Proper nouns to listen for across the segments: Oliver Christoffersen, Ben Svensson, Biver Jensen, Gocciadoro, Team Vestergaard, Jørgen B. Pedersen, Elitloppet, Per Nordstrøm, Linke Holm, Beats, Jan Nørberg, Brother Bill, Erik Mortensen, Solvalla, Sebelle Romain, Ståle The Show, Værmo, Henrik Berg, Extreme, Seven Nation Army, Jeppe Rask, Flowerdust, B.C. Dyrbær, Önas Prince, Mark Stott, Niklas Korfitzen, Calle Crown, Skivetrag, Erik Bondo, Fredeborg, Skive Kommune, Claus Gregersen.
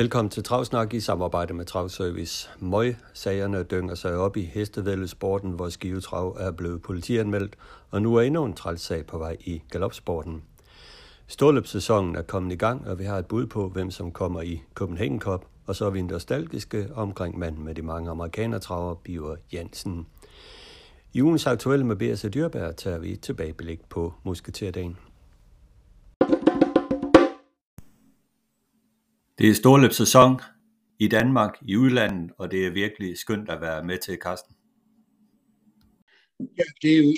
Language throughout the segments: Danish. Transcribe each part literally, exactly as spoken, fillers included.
Velkommen til Travsnak i samarbejde med Travservice. Møj, sagerne dynger sig op i hestevældesporten, hvor Skive Trav er blevet politianmeldt, og nu er endnu en trælssag på vej i galopsporten. Storløbssæsonen er kommet i gang, og vi har et bud på, hvem som kommer i Copenhagen Cup, og så er vi nostalgiske omkring manden med de mange amerikanertraver, Biver Jensen. I ugens aktuelle med B C. Dyrbær tager vi et tilbageblik på musketerdagen. Det er storløbssæson i Danmark, i udlandet, og det er virkelig skønt at være med til, Carsten. Ja, det, er jo,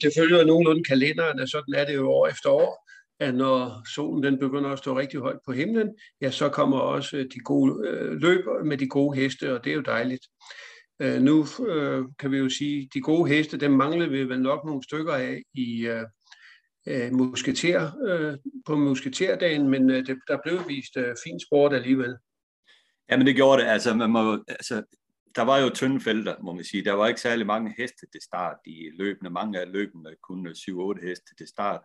det følger nogenlunde kalenderen, og sådan er det jo år efter år, at når solen den begynder at stå rigtig højt på himlen, ja, så kommer også de gode øh, løb med de gode heste, og det er jo dejligt. Øh, nu øh, kan vi jo sige, at de gode heste, dem mangler vi vel nok nogle stykker af i øh, Musketer, øh, på musketerdagen, men øh, det, der blev vist øh, fint sport alligevel. Jamen det gjorde det. Altså, man må, altså, der var jo tynde felter, må man sige. Der var ikke særlig mange heste til start i løbene. Mange af løbene kun syv otte heste til start.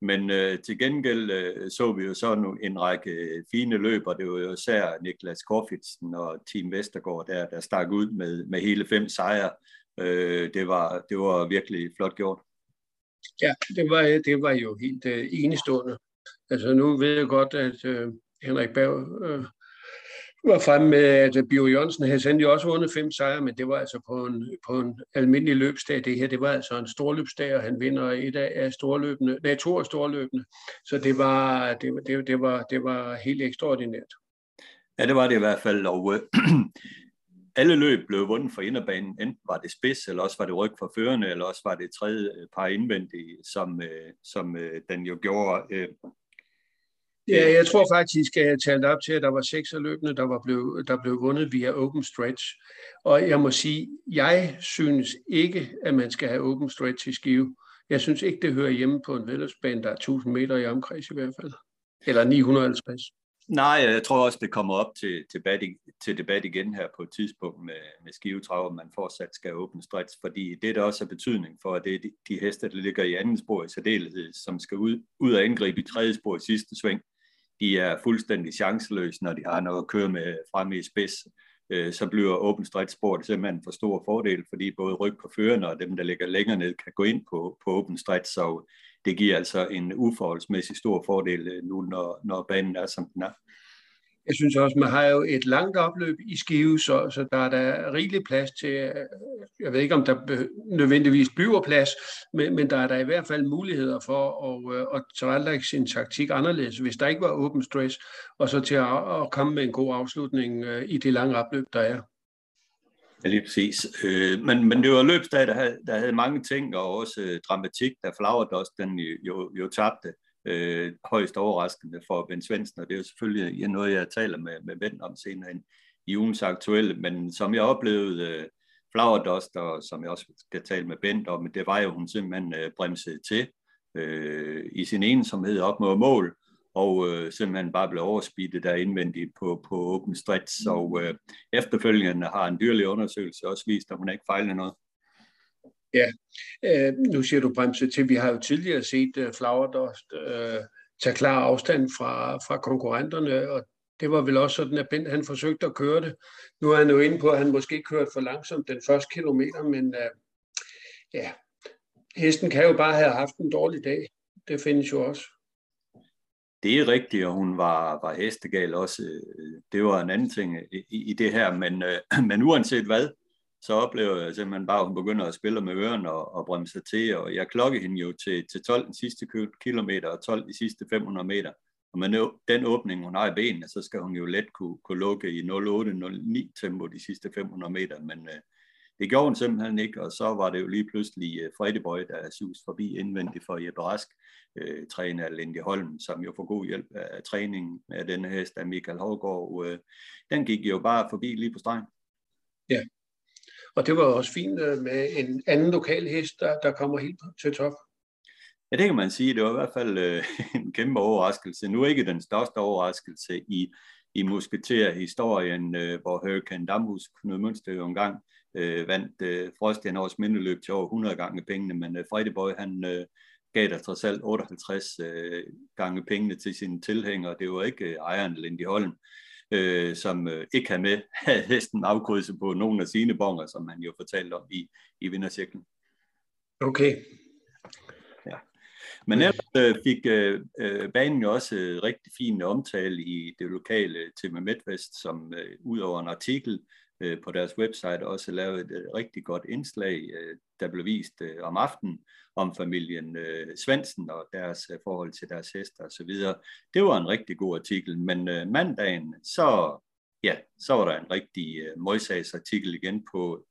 Men øh, til gengæld øh, så vi jo så en række fine løber. Det var jo især Niklas Korfitzen og Team Vestergaard, der, der stak ud med, med hele fem sejre. Øh, det, var, det var virkelig flot gjort. Ja, det var, det var jo helt øh, enestående. Altså nu ved jeg godt, at øh, Henrik Berg øh, var fremme med, at Biver Jensen havde sendt jo også vundet fem sejre, men det var altså på en, på en almindelig løbsdag. Det her, det var altså en storløbsdag, og han vinder et af storløbene, nej, to af storløbene. Så det var, det, det, det, var, det var helt ekstraordinært. Ja, det var det i hvert fald. Og alle løb blev vundet fra inderbanen. Enten var det spids, eller også var det ryg fra førende, eller også var det tredje par indvendige, som, som den jo gjorde. Ja, jeg tror faktisk, at jeg talte op til, at der var seks af løbene, der, var blevet, der blev vundet via open stretch. Og jeg må sige, jeg synes ikke, at man skal have open stretch i Skive. Jeg synes ikke, det hører hjemme på en vedløbsbane, der er tusind meter i omkreds i hvert fald. Eller ni hundrede og halvtreds. Nej, jeg tror også, det kommer op til, til, debat, til debat igen her på et tidspunkt med, med Skivetrag, om man fortsat skal åbne stretch, fordi det der også er betydning for, at det er de, de heste, der ligger i anden spor i særdeleshed, som skal ud, ud og angribe i tredje spor i sidste sving, de er fuldstændig chanceløse, når de har noget at køre med fremme i spids. Så bliver åbne stretch-sporet simpelthen for stor fordel, fordi både ryg på førerne og dem, der ligger længere ned, kan gå ind på, på åbne stretch, så det giver altså en uforholdsmæssig stor fordel nu, når, når banen er, som den er. Jeg synes også, man har jo et langt opløb i Skive, så, så der er der rigelig plads til, jeg ved ikke, om der nødvendigvis bliver plads, men, men der er der i hvert fald muligheder for at, at tilrettelægge sin taktik anderledes, hvis der ikke var open stress, og så til at, at komme med en god afslutning i det lange opløb, der er. Ja, lige præcis. Øh, men, men det var løbsdag, der havde, der havde mange ting, og også øh, dramatik, da Flowerdust, den jo, jo tabte øh, højst overraskende for Ben Svensson, og det er jo selvfølgelig noget, jeg taler med, med ven om senere end i ugens aktuelle, men som jeg oplevede øh, Flowerdust, og som jeg også skal tale med Ben om, det var jo, hun simpelthen øh, bremsede til øh, i sin ensomhed op mod mål, og øh, simpelthen bare blev overspidtet der indvendigt på, på åben stretch, og øh, efterfølgende har en dyrlig undersøgelse også vist, at hun ikke fejler noget. Ja, øh, nu siger du bremse til. Vi har jo tidligere set uh, Flowerdust uh, tage klar afstand fra, fra konkurrenterne, og det var vel også sådan, at Ben, han forsøgte at køre det. Nu er han jo inde på, at han måske kørte for langsomt den første kilometer, men uh, ja, hesten kan jo bare have haft en dårlig dag. Det findes jo også. Det er rigtigt, og hun var, var hestegal også. Det var en anden ting i, i det her, men, øh, men uanset hvad, så oplever jeg simpelthen bare, at hun begynder at spille med ørerne og, og bremse til, og jeg klokkede hende jo til, til tolv den sidste kilometer og tolv de sidste fem hundrede meter, og med den åbning, hun har i benene, så skal hun jo let kunne, kunne lukke i nul otte nul ni tempo de sidste fem hundrede meter, men øh, det gjorde hun simpelthen ikke, og så var det jo lige pludselig Fredeborg, der sus forbi indvendigt for Jeppe Rask, øh, træner Linke Holm, som jo får god hjælp af træningen af denne hest af Michael Hovgaard. Øh, den gik jo bare forbi lige på stregen. Ja, Og det var også fint med en anden lokal hest, der, der kommer helt til top. Ja, det kan man sige. Det var i hvert fald øh, en kæmpe overraskelse. Nu ikke den største overraskelse i, i musketerhistorien, øh, hvor Hurricane Damhus Knud Mønster jo engang øh, vandt øh, Frostian års mindeløb til over hundrede gange pengene, men øh, Fredeborg, han øh, gav der trods alt otteoghalvtreds øh, gange pengene til sine tilhængere. Det var ikke øh, ejeren Linke Holm, øh, som øh, ikke havde med, havde hesten afkrydset på nogle af sine bonger, som han jo fortalte om i, i vindercirklen. Okay. Men ellers øh, fik øh, banen jo også øh, rigtig fin omtale i det lokale Tema MidtVest, som øh, ud over en artikel øh, på deres website også lavede et øh, rigtig godt indslag, øh, der blev vist øh, om aftenen, om familien øh, Svendsen og deres øh, forhold til deres hester osv. Det var en rigtig god artikel, men øh, mandagen, så, ja, så var der en rigtig øh, møjsagsartikel igen på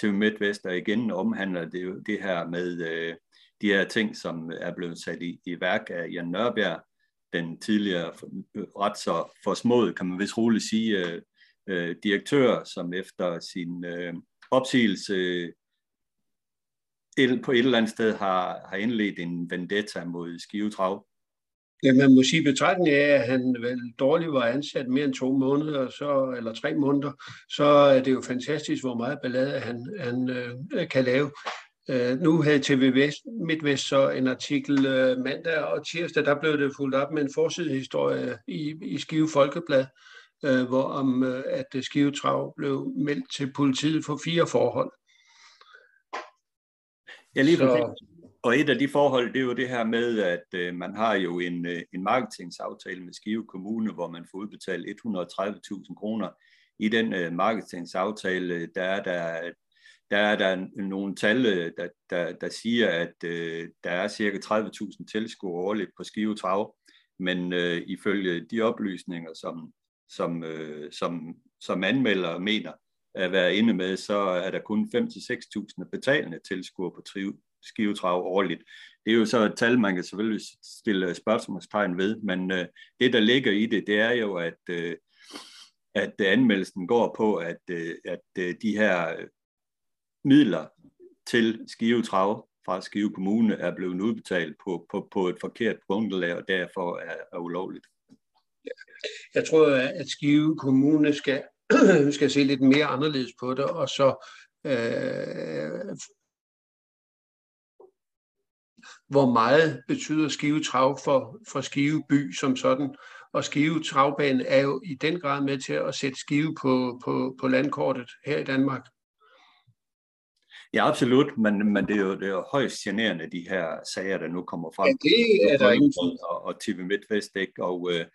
Tema MidtVest, og igen omhandler det, det her med... Øh, de her ting, som er blevet sat i, i værk af Jan Nørberg, den tidligere ret så forsmået, kan man vist roligt sige, øh, øh, direktør, som efter sin øh, opsigelse øh, på et eller andet sted har, har indledt en vendetta mod Skivetrag. Ja, man må sige betragtning af, at han vel dårligt var ansat mere end to måneder, så, eller tre måneder, så er det jo fantastisk, hvor meget ballade han, han øh, kan lave. Uh, nu havde T V MidtVest så en artikel uh, mandag og tirsdag, der blev det fulgt op med en forsidehistorie i, i Skive Folkeblad, uh, hvor om uh, at Skive Trav blev meldt til politiet for fire forhold. Ja, lige så... Og et af de forhold, det er jo det her med, at uh, man har jo en, uh, en marketingaftale med Skive Kommune, hvor man får udbetalt et hundrede og tredive tusind kroner. I den uh, marketingaftale, der er der... Der er der nogle tal, der, der, der siger, at øh, der er cirka tredive tusind tilskuere årligt på Skive Trav, men øh, ifølge de oplysninger, som, som, øh, som, som anmeldere mener at være inde med, så er der kun fem til seks tusind betalende tilskuere på Skive Trav årligt. Det er jo så et tal, man kan selvfølgelig stille spørgsmålstegn ved, men øh, det, der ligger i det, det er jo, at, øh, at anmeldelsen går på, at, øh, at øh, de her... midler til Skive Trav fra Skive Kommune er blevet udbetalt på, på, på et forkert grundlag, og derfor er, er ulovligt. Jeg tror, at Skive Kommune skal, skal se lidt mere anderledes på det, og så øh, hvor meget betyder Skive Trav for, for Skive by som sådan. Og Skive Travbane er jo i den grad med til at sætte Skive på, på, på landkortet her i Danmark. Ja, absolut, men, men det er jo, det er jo højst generende, de her sager, der nu kommer frem. Ja, det er der ikke. Og, og T V MidtVest, ikke? Og øh,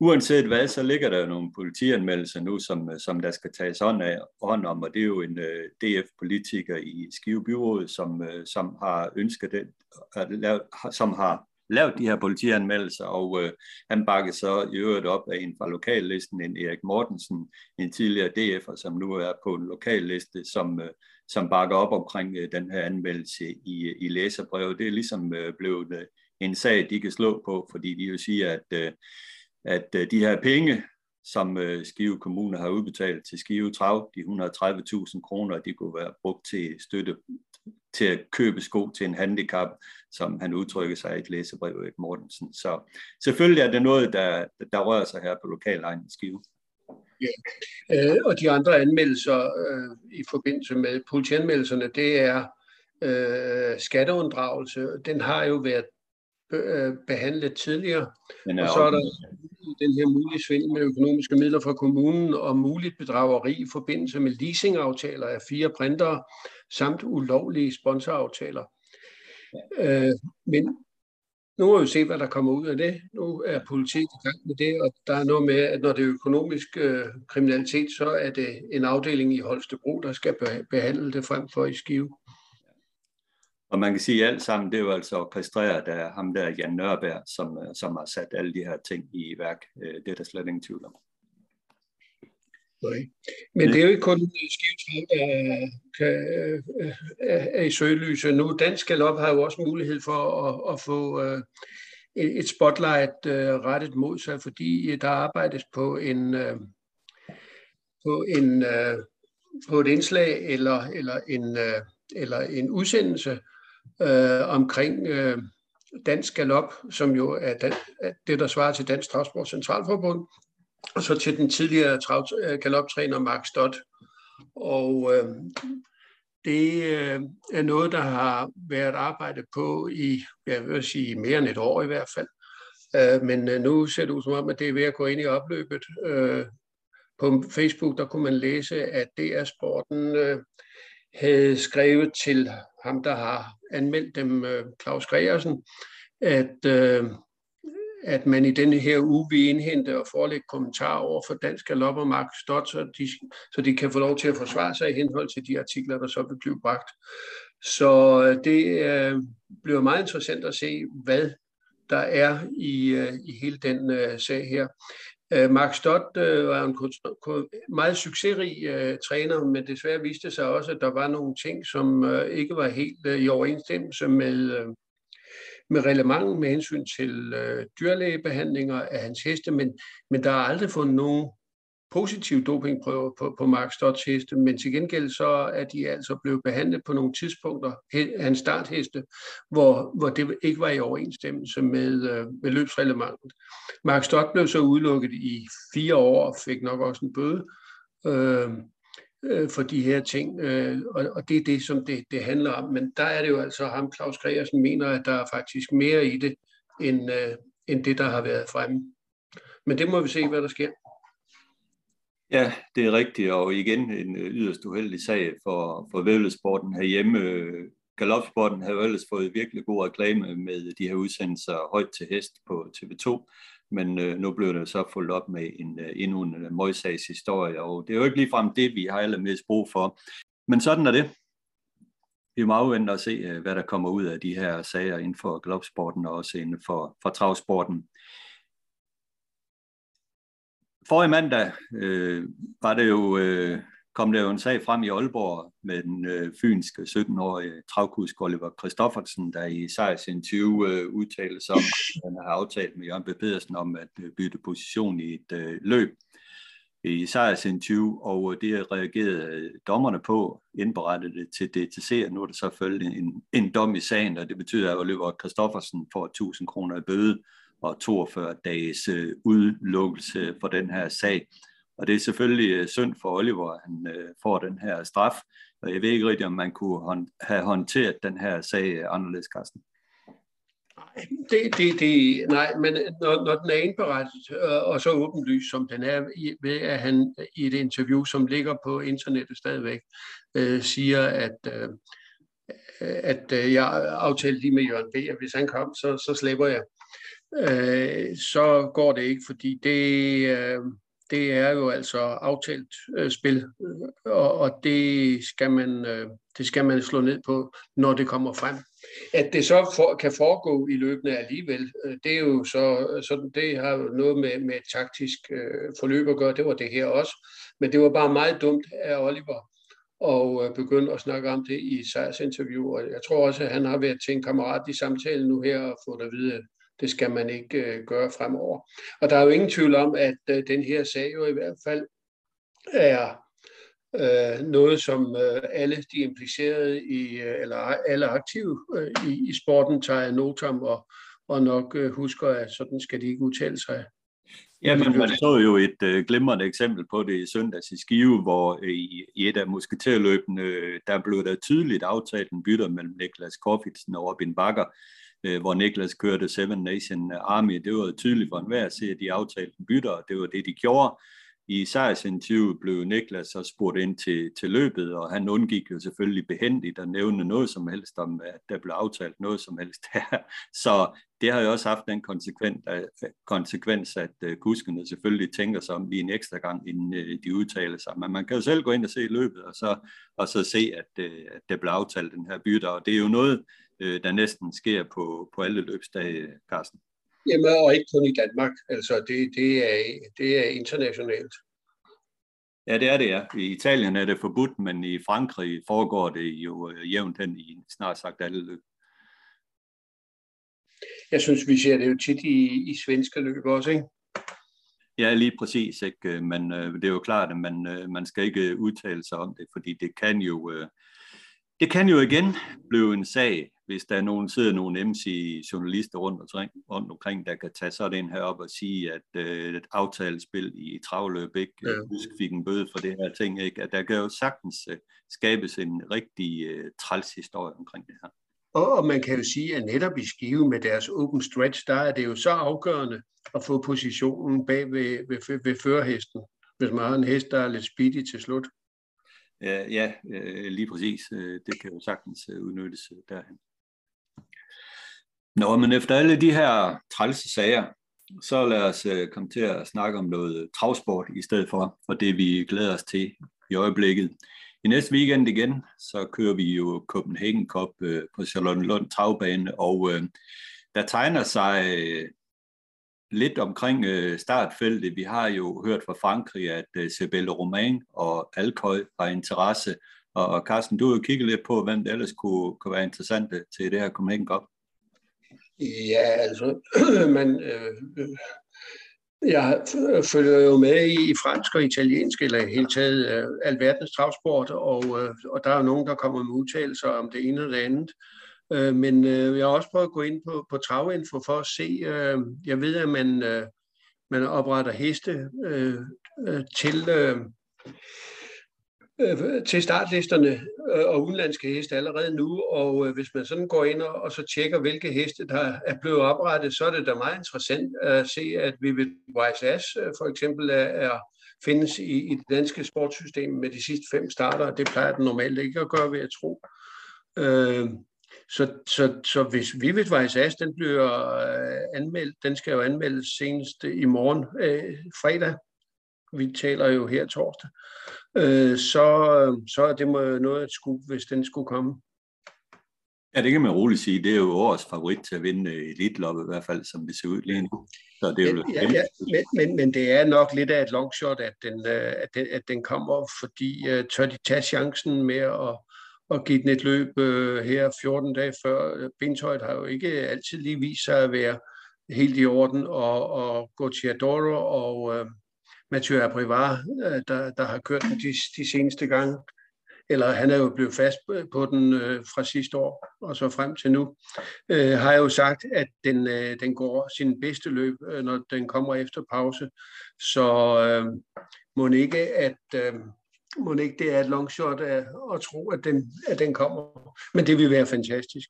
uanset hvad, så ligger der jo nogle politianmeldelser nu, som, som der skal tages hånd, af, hånd om, og det er jo en øh, D F-politiker i Skive Byrådet, som, øh, som har ønsket det, som har lavet de her politianmeldelser, og øh, han bakkede så i øvrigt op af en fra lokallisten, en Erik Mortensen, en tidligere D F'er, som nu er på en lokalliste, som... Øh, som bakker op omkring den her anmeldelse i, i læserbrevet. Det er ligesom blevet en sag, de kan slå på, fordi de jo siger, at, at de her penge, som Skive Kommune har udbetalt til Skive Trav, de et hundrede og tredive tusind kroner, de kunne være brugt til støtte til at købe sko til en handicap, som han udtrykker sig i et læserbrev, Erik Mortensen. Så selvfølgelig er det noget, der, der rører sig her på lokalregnen i Skive. Yeah. Øh, og de andre anmeldelser øh, i forbindelse med politianmeldelserne, det er øh, skatteunddragelse. Den har jo været øh, behandlet tidligere. Og så er der den her mulige svindel med økonomiske midler fra kommunen og muligt bedrageri i forbindelse med leasingaftaler af fire printere samt ulovlige sponsoraftaler. Øh, men nu må vi se, hvad der kommer ud af det. Nu er politiet i gang med det, og der er noget med, at når det er økonomisk øh, kriminalitet, så er det en afdeling i Holstebro, der skal behandle det frem for i Skive. Og man kan sige, at alt sammen, det er jo altså orkestreret af ham der, Jan Nørberg, som, som har sat alle de her ting i værk. Det er der slet ingen tvivl om. Nej. Men det er jo ikke kun Skive Trav, der kan, er, er i søgelyset nu. Dansk Galop har jo også mulighed for at, at få uh, et spotlight uh, rettet mod sig, fordi der arbejdes på en, uh, på en uh, på et indslag eller, eller, en, øh, eller en udsendelse øh, omkring øh, Dansk Galop, som jo er dan, det, der svarer til Dansk Travsport Centralforbund, og så til den tidligere trav, galoptræner Mark Stott. Og øh, det øh, er noget, der har været arbejdet på i, jeg vil sige, mere end et år i hvert fald. Øh, men øh, nu ser det ud som om, at det er ved at gå ind i opløbet. Øh, På Facebook, der kunne man læse, at D R Sporten øh, havde skrevet til ham, der har anmeldt dem, øh, Claus Gregersen, at, øh, at man i denne her uge vil indhente og forelægge kommentarer over for Dansk Galop og Mark Stott, så de, så de kan få lov til at forsvare sig i henhold til de artikler, der så vil blive bragt. Så det øh, bliver meget interessant at se, hvad der er i, øh, i hele den øh, sag her. Mark Stott øh, var en meget succesrig øh, træner, men desværre viste sig også, at der var nogle ting, som øh, ikke var helt øh, i overensstemmelse med, øh, med reglementen med hensyn til øh, dyrlægebehandlinger af hans heste, men, men der er aldrig fundet nogen positive dopingprøver på, på Mark Stotts heste, men til gengæld så er de altså blevet behandlet på nogle tidspunkter af hans startheste, hvor, hvor det ikke var i overensstemmelse med, øh, med løbsreglementet. Mark Stott blev så udelukket i fire år og fik nok også en bøde øh, øh, for de her ting, øh, og, og det er det, som det, det handler om. Men der er det jo altså ham, Claus Gregersen, mener, at der er faktisk mere i det, end, øh, end det, der har været fremme. Men det må vi se, hvad der sker. Ja, det er rigtigt, og igen en yderst uheldig sag for, for vævlesporten herhjemme. Galopsporten havde jo ellers fået virkelig god reklame med de her udsendelser højt til hest på T V to, men øh, nu blev det så fuldt op med en, endnu en møgsags historie, og det er jo ikke ligefrem det, vi har allermest brug for. Men sådan er det. Vi må afvente og se, hvad der kommer ud af de her sager inden for galopsporten og også inden for, for travsporten. For i mandag øh, var det jo, øh, kom der jo en sag frem i Aalborg med den øh, fynske sytten-årige travkusk Oliver Christoffersen, der i seksten tyve øh, udtalte sig om, at han har aftalt med Jørgen B. Pedersen om at øh, bytte position i et øh, løb i seksten tyve, og det reagerede dommerne på, indberettede det til D T C, og nu er der selvfølgelig en, en dom i sagen, og det betyder, at Oliver Christoffersen får tusind kroner i bøde og toogfyrre dages øh, udelukkelse for den her sag. Og det er selvfølgelig øh, synd for Oliver, at han øh, får den her straf. Og jeg ved ikke rigtig, om man kunne hånd- have håndteret den her sag øh, anderledes, Carsten. Nej, det, det, det, nej men når, når den er indberettet øh, og så åbenlyst, som den er, ved at han i et interview, som ligger på internettet stadigvæk, øh, siger, at... Øh, at øh, jeg aftalte lige med Jørgen B., at hvis han kom, så, så slipper jeg. Øh, så går det ikke, fordi det, øh, det er jo altså aftalt øh, spil, og, og det, skal man, øh, det skal man slå ned på, når det kommer frem. At det så for, kan foregå i løbene alligevel, øh, det er jo så, sådan, det har jo noget med, med et taktisk øh, forløb at gøre, det var det her også, men det var bare meget dumt af Oliver og begyndte at snakke om det i Sejrs interview. Og jeg tror også, at han har været til en kammerat i samtalen nu her og fået at vide, at det skal man ikke gøre fremover. Og der er jo ingen tvivl om, at den her sag jo i hvert fald er øh, noget, som alle de implicerede i, eller alle aktive øh, i, i sporten tager notam og, og nok øh, husker, at sådan skal de ikke udtale sig. Ja, men man så jo et øh, glimrende eksempel på det i søndags i Skive, hvor øh, i et af musketerløbene, øh, der blev der tydeligt aftalt en bytter mellem Niklas Korfitzen og Robin Bakker, øh, hvor Niklas kørte Seven Nation Army. Det var tydeligt for enhver at se, at de aftalte en bytter, og det var det, de gjorde. I seksten tyve blev Niklas så spurgt ind til, til løbet, og han undgik jo selvfølgelig behændigt at nævne noget som helst om, at der blev aftalt noget som helst her. Så det har jo også haft den konsekvens, at kuskerne selvfølgelig tænker sig om lige en ekstra gang, inden de udtaler sig. Men man kan jo selv gå ind og se løbet, og så, og så se, at, at der blev aftalt den her bytte. Og det er jo noget, der næsten sker på, på alle løbsdage, Carsten. Jamen, og ikke kun i Danmark. Altså, det, det, er, det er internationalt. Ja, det er det, ja. I Italien er det forbudt, men i Frankrig foregår det jo jævnt hen i snart sagt alle løb. Jeg synes, vi ser det jo tit i, i svenske løb også, ikke? Ja, lige præcis, ikke? Men det er jo klart, at man, man skal ikke udtale sig om det, fordi det kan jo, det kan jo igen blive en sag, hvis der er nogen, sidder nogle M C-journalister rundt, rundt omkring, der kan tage sådan her op og sige, at øh, et aftalespil i travløb, ikke? Ja. Husk fik en bøde for det her ting, ikke? At der kan jo sagtens øh, skabes en rigtig øh, træls historie omkring det her. Og man kan jo sige, at netop i Skive med deres open stretch, der er det jo så afgørende at få positionen bag ved, ved, ved førerhesten, hvis man har en hest, der er lidt speedy til slut. Ja, ja, lige præcis. Det kan jo sagtens udnyttes derhen. Nå, men efter alle de her trælse sager, så lad os komme til at snakke om noget travsport i stedet for, og det vi glæder os til i øjeblikket. I næste weekend igen, så kører vi jo Copenhagen Cup på Charlottenlund Travbane, og der tegner sig lidt omkring startfeltet. Vi har jo hørt fra Frankrig, at Sebelle Romain og Alcoy har interesse, og Carsten, du har jo kigget lidt på, hvem det ellers kunne, kunne være interessante til det her Copenhagen Cup. Ja, altså, man, øh, jeg følger jo med i, i fransk og italiensk, eller i hele taget øh, alverdens travsport, og, øh, og der er jo nogen, der kommer med udtalelser om det ene eller det andet. Øh, men øh, jeg har også prøvet at gå ind på, på travinfo for at se, øh, jeg ved, at man, øh, man opretter heste øh, øh, til... Øh, til startlisterne og udenlandske heste allerede nu, og hvis man sådan går ind og så tjekker, hvilke heste, der er blevet oprettet, så er det da meget interessant at se, at vi ved Wise Ass for eksempel er, findes i, i det danske sportssystem med de sidste fem starter, og det plejer den normalt ikke at gøre, ved at tro. Øh, så, så, så hvis vi ved Wise Ass, den bliver anmeldt, den skal jo anmeldes senest i morgen, øh, fredag, vi taler jo her torsdag, øh, så, så det må jo noget at skue, hvis den skulle komme. Ja, det kan man roligt sige. Det er jo årets favorit til at vinde Elitloppet, i hvert fald, som det ser ud lige nu. Så det er jo ja, ja, men, men, men det er nok lidt af et longshot, at den, at den, at den kommer, fordi uh, tør de tage chancen med at, at give den et løb uh, her fjorten dage før. Bentøjet har jo ikke altid lige vist sig at være helt i orden, og, og Gocciadoro og... Uh, Mathieu Abrivard, der, der har kørt den de, de seneste gange, eller han er jo blevet fast på den øh, fra sidste år og så frem til nu, øh, har jeg jo sagt, at den, øh, den går sin bedste løb, øh, når den kommer efter pause. Så øh, må ikke, at, øh, må ikke det er et longshot at, at tro, at den, at den kommer. Men det vil være fantastisk.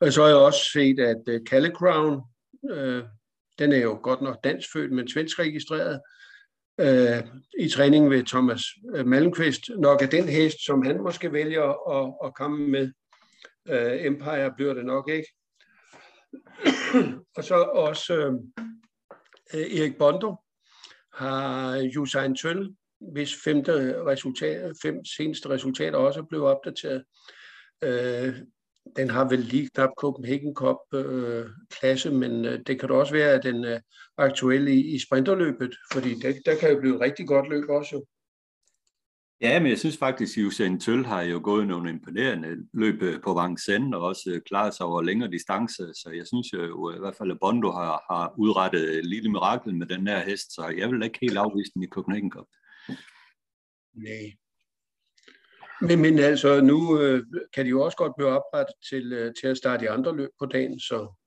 Og så har jeg også set, at øh, Calle Crown, øh, den er jo godt nok danskfødt, men svensk registreret, Øh, i træning ved Thomas Malmqvist, nok er den hest, som han måske vælger at, at komme med. Øh, Empire bliver det nok ikke. Og så også øh, Erik Bondo har Usain Tøll, hvis femte resultat, fem seneste resultater også er blevet opdateret. Øh, den har vel lige knap Copenhagen Cup-klasse, øh, men øh, det kan da også være, at den er øh, aktuel i, i sprinterløbet, fordi det, der kan jo blive et rigtig godt løb også. Ja, men jeg synes faktisk, at Usain Tøll har jo gået nogle imponerende løb på Vincennes, og også klaret sig over længere distance, så jeg synes jo i hvert fald, at Bondo har, har udrettet et lille mirakel med den her hest, så jeg vil ikke helt afvise den i Copenhagen Cup. Nej. Men, men altså, nu øh, kan de jo også godt blive oprettet til, øh, til at starte i andre løb på dagen, så...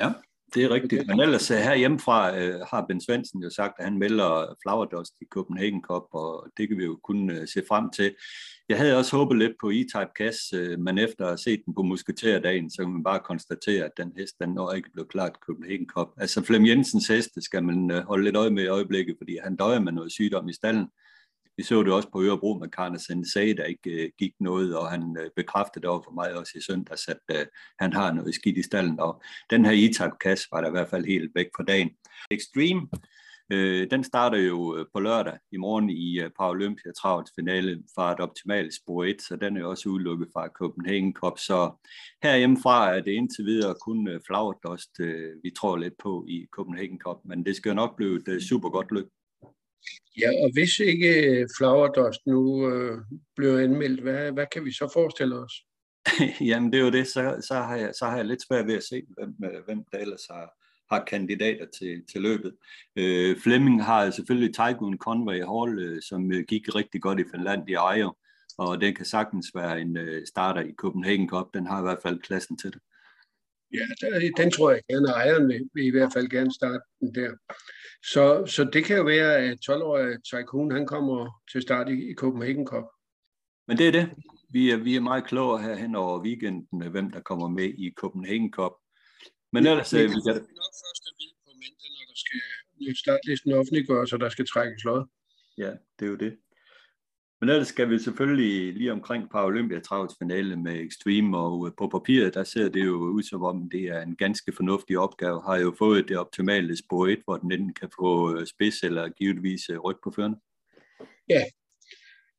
Ja, det er rigtigt. Men ellers herhjemmefra øh, har Ben Svensson jo sagt, at han melder Flowerdust i Copenhagen Cup, og det kan vi jo kun øh, se frem til. Jeg havde også håbet lidt på E-Type Cash, øh, men efter at have set den på musketerdagen, så kan man bare konstatere, at den hest, den når ikke blev klart Copenhagen Cup. Altså, Flem Jensens heste skal man øh, holde lidt øje med i øjeblikket, fordi han døjer med noget sygdom i stallen. Vi så det også på Ørebro med Karne Sensei, der ikke øh, gik noget, og han øh, bekræftede over for mig også i søndags, at øh, han har noget skidt i stallen, og den her E-Type-kasse var der i hvert fald helt væk på dagen. Extreme, øh, den starter jo øh, på lørdag i morgen i øh, Paralympiatravets finale fra et optimalt spor et, så den er også udelukket fra Copenhagen Cup, så herhjemmefra er det indtil videre kun øh, Flowerdust, øh, vi tror lidt på i Copenhagen Cup, men det skal nok blive et øh, super godt løb. Ja, og hvis ikke Flowerdust nu øh, bliver anmeldt, hvad, hvad kan vi så forestille os? Jamen det er jo det, så, så, har, jeg, så har jeg lidt svært ved at se, hvem, hvem der ellers har, har kandidater til, til løbet. Øh, Flemming har selvfølgelig Tycoon Conway Hall, øh, som øh, gik rigtig godt i Finland i Ejo, og den kan sagtens være en øh, starter i Copenhagen Cup. Den har i hvert fald klassen til det. Ja, den tror jeg gerne, og ejeren vil i hvert fald gerne starte den der. Så, så det kan jo være, at tolv-årige Tycoon, han kommer til start i, i Copenhagen Cup. Men det er det. Vi er, vi er meget klogere her hen over weekenden, hvem der kommer med i Copenhagen Cup. Men ellers... Det, det kan vi nok først at vide på mandag, når der skal startlisten offentliggøres, og der skal trækkes lod. Ja, det er jo det. Men ellers skal vi selvfølgelig lige omkring Paralympiatravets finale med Extreme, og på papiret, der ser det jo ud som om, det er en ganske fornuftig opgave. Har jo fået det optimale spor et, hvor den enten kan få spids eller givetvis ryg på førerne. Ja,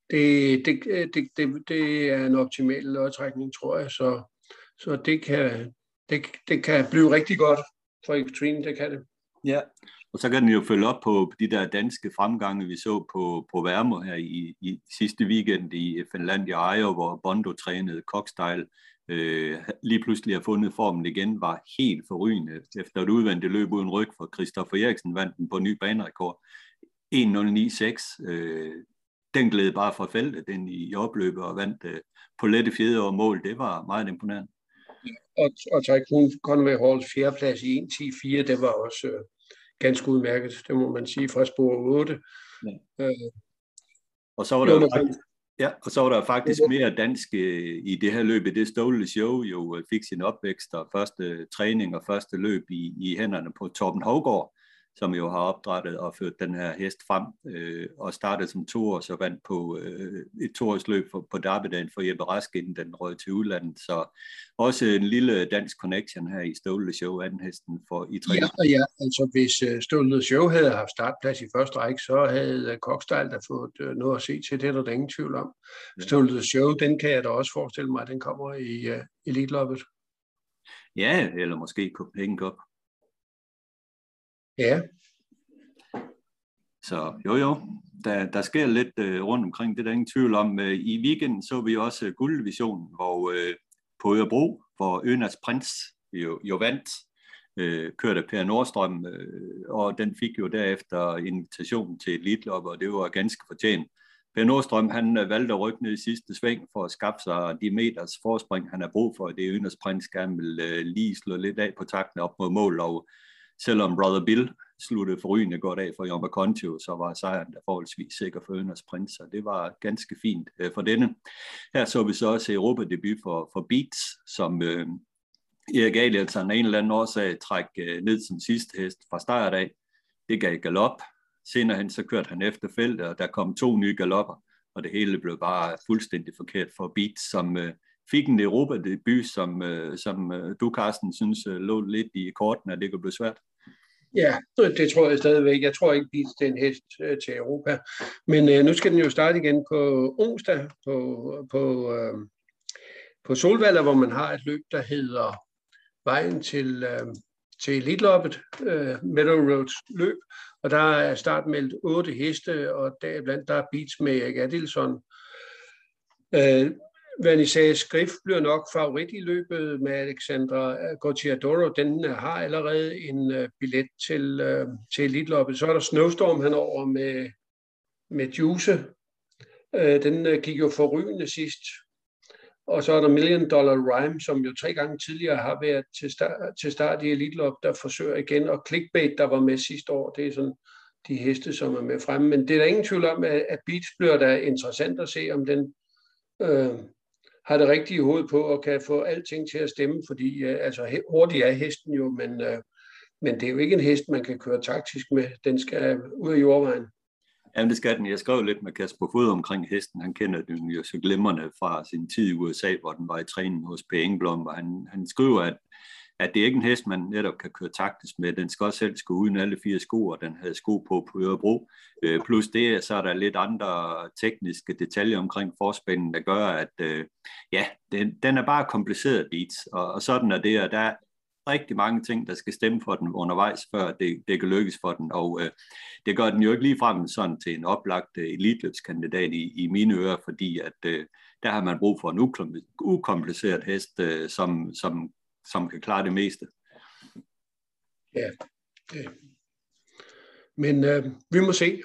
det, det, det, det, det er en optimal lodtrækning, tror jeg, så, så det, kan, det, det kan blive rigtig godt for Extreme, det kan det. Ja. Og så kan den jo følge op på de der danske fremgange, vi så på, på Værmo her i, i sidste weekend i Finland i Ejo, hvor Bondo trænede Cokstile. Øh, lige pludselig har fundet formen igen, var helt forrygende efter et udvendigt løb uden ryg, for Christoffer Eriksen vandt den på ny banerekord. en nul ni seks. Øh, den glæde bare fra feltet den i, i opløbet og vandt øh, på lette fjeder og mål. Det var meget imponerende. Og, og Tycoon Conway Halls fjerdeplads i en ti fire, det var også... Øh... ganske udmærket, det må man sige, fra spor otte. Ja. Øh, og, så var der jo faktisk, ja, og så var der faktisk mere dansk øh, i det her løb, det Ståle The Show jo fik sin opvækst og første træning og første løb i, i hænderne på Torben Hovgaard, som jo har opdrættet og ført den her hest frem, øh, og startede som toer, så vandt på øh, et toårsløb for, på Derbydagen for Jeppe Rask, inden den røg til udlandet. Så også en lille dansk connection her i Ståle Show, anden hesten for i tre. Ja, ja, altså hvis Ståle Show havde haft startplads i første række, så havde Cokstile da fået noget at se til, det er der ingen tvivl om. Ja. Ståle Show, den kan jeg da også forestille mig, den kommer i uh, Elitloppet. Ja, eller måske Copenhagen Cup. Ja. Så jo jo, der, der sker lidt øh, rundt omkring, det der ingen tvivl om. Øh, I weekenden så vi også øh, guldvisionen, hvor øh, på Ørebro, hvor Önas Prince jo, jo vandt, øh, kørte Per Nordstrøm, øh, og den fik jo derefter invitation til Elitloppet, og det var ganske fortjent. Per Nordstrøm, han øh, valgte at rykke ned i sidste sving for at skaffe sig de meters forspring, han har brug for, det er Önas Prince gerne vil øh, lige slå lidt af på takten op mod mål, og selvom Brother Bill sluttede forrygende godt af for Jomba Kontio, så var sejren der forholdsvis sikker for Önas Prince, og det var ganske fint øh, for denne. Her så vi så også Europa-debut for, for Beats, som øh, Erik Alielsen af en eller anden årsag træk øh, ned som sidste hest fra start af. Det gav galop. Senere hen så kørte han efter feltet, og der kom to nye galopper, og det hele blev bare fuldstændig forkert for Beats, som... Øh, fik en Europa-debut, som, som du, Carsten, synes lå lidt i korten, at det kunne blive svært? Ja, det tror jeg stadigvæk. Jeg tror ikke, Beats den hest til Europa. Men øh, nu skal den jo starte igen på onsdag på, på, øh, på Solvalla, hvor man har et løb, der hedder Vejen til, øh, til Elitloppet, øh, Meadowroads løb. Og der er startmeldt otte heste, og deriblandt der er Beats med Erik Adilson. Øh, Vanessa Skrift bliver nok favorit i løbet med Alexandra Gocciadoro. Den har allerede en uh, billet til, uh, til Elitloppet. Så er der Snowstorm henover med, med Juice. Uh, den uh, gik jo forrygende sidst. Og så er der Million Dollar Rhyme, som jo tre gange tidligere har været til start, til start i Elitloppet, der forsøger igen. Og Clickbait, der var med sidste år, det er sådan de heste, som er med fremme. Men det er der ingen tvivl om, at, at Beats bliver da interessant at se, om den... Uh, har det rigtige hoved på og kan få alting til at stemme, fordi øh, altså, hurtigt er hesten jo, men, øh, men det er jo ikke en hest, man kan køre taktisk med. Den skal ud af jordvejen. Jamen det skal den. Jeg skrev lidt med Kasper Fod omkring hesten. Han kender den jo så glimrende fra sin tid i U S A, hvor den var i træning hos P. Engblom, hvor han, han skriver, at, at det er ikke en hest, man netop kan køre taktisk med. Den skal også selv skulle uden alle fire sko, og den havde sko på på Ørebro. Øh, plus det, så er der lidt andre tekniske detaljer omkring forspænden, der gør, at øh, ja, den, den er bare kompliceret, Beats, og, og sådan er det, og der er rigtig mange ting, der skal stemme for den undervejs, før det, det kan lykkes for den, og øh, det gør den jo ikke ligefrem sådan til en oplagt øh, elitløbskandidat i, i mine ører, fordi at øh, der har man brug for en ukompliceret hest, øh, som, som som kan klare det meste. Ja. Ja. Men øh, vi må se.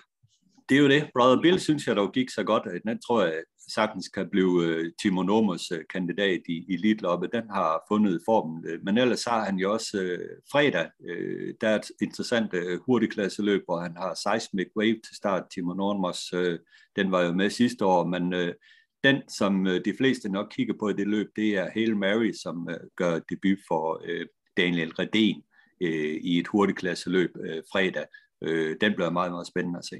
Det er jo det. Brother Bill synes jeg dog gik så godt, at den tror jeg sagtens kan blive Timo Nomos kandidat i Elitloppet. Den har fundet formen. Men ellers har han jo også øh, fredag. Øh, der er et interessant øh, hurtigklasseløb, hvor han har Seismic Wave til start. Timo Nomos, øh, den var jo med sidste år, men øh, den, som øh, de fleste nok kigger på i det løb, det er Hail Mary, som øh, gør debut for øh, Daniel Redén øh, i et hurtigklasseløb øh, fredag. Øh, den bliver meget, meget spændende at se.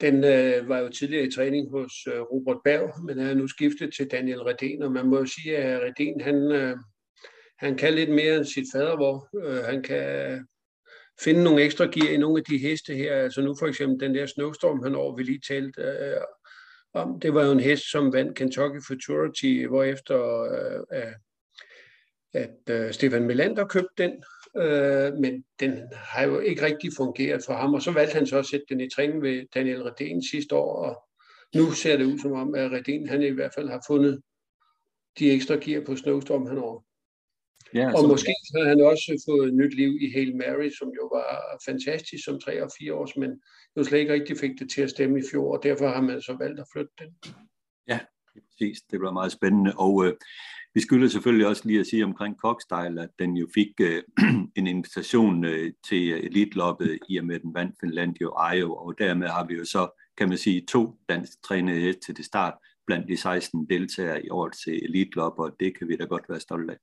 Den øh, var jo tidligere i træning hos øh, Robert Berg, men er nu skiftet til Daniel Redén, og man må jo sige, at Redén, han, øh, han kan lidt mere end sit fadervor. Øh, han kan finde nogle ekstra gear i nogle af de heste her. Altså nu for eksempel den der Snowstorm, han over vi lige talte øh, om. Det var jo en hest, som vandt Kentucky Futurity, hvorefter øh, øh, at øh, Stefan Melander købte den. Men den har jo ikke rigtig fungeret for ham, og så valgte han så at sætte den i træning ved Daniel Redén sidste år, og nu ser det ud som om, at Redén, han i hvert fald har fundet de ekstra gear på Snowstorm henover. Ja, og så måske har han også fået nyt liv i Hail Mary, som jo var fantastisk som tre- og fire års, men jo slet ikke rigtig fik det til at stemme i fjor, og derfor har man så valgt at flytte den. Ja, præcis. Det bliver meget spændende, og øh... vi skylder selvfølgelig også lige at sige omkring Cokstile, at den jo fik øh, en invitation øh, til Elitloppet i og med den vandt Finland jo Ajo, og dermed har vi jo så, kan man sige, to dansk trænede heste til det start blandt de seksten deltagere i år til Elitloppet, og det kan vi da godt være stolte af.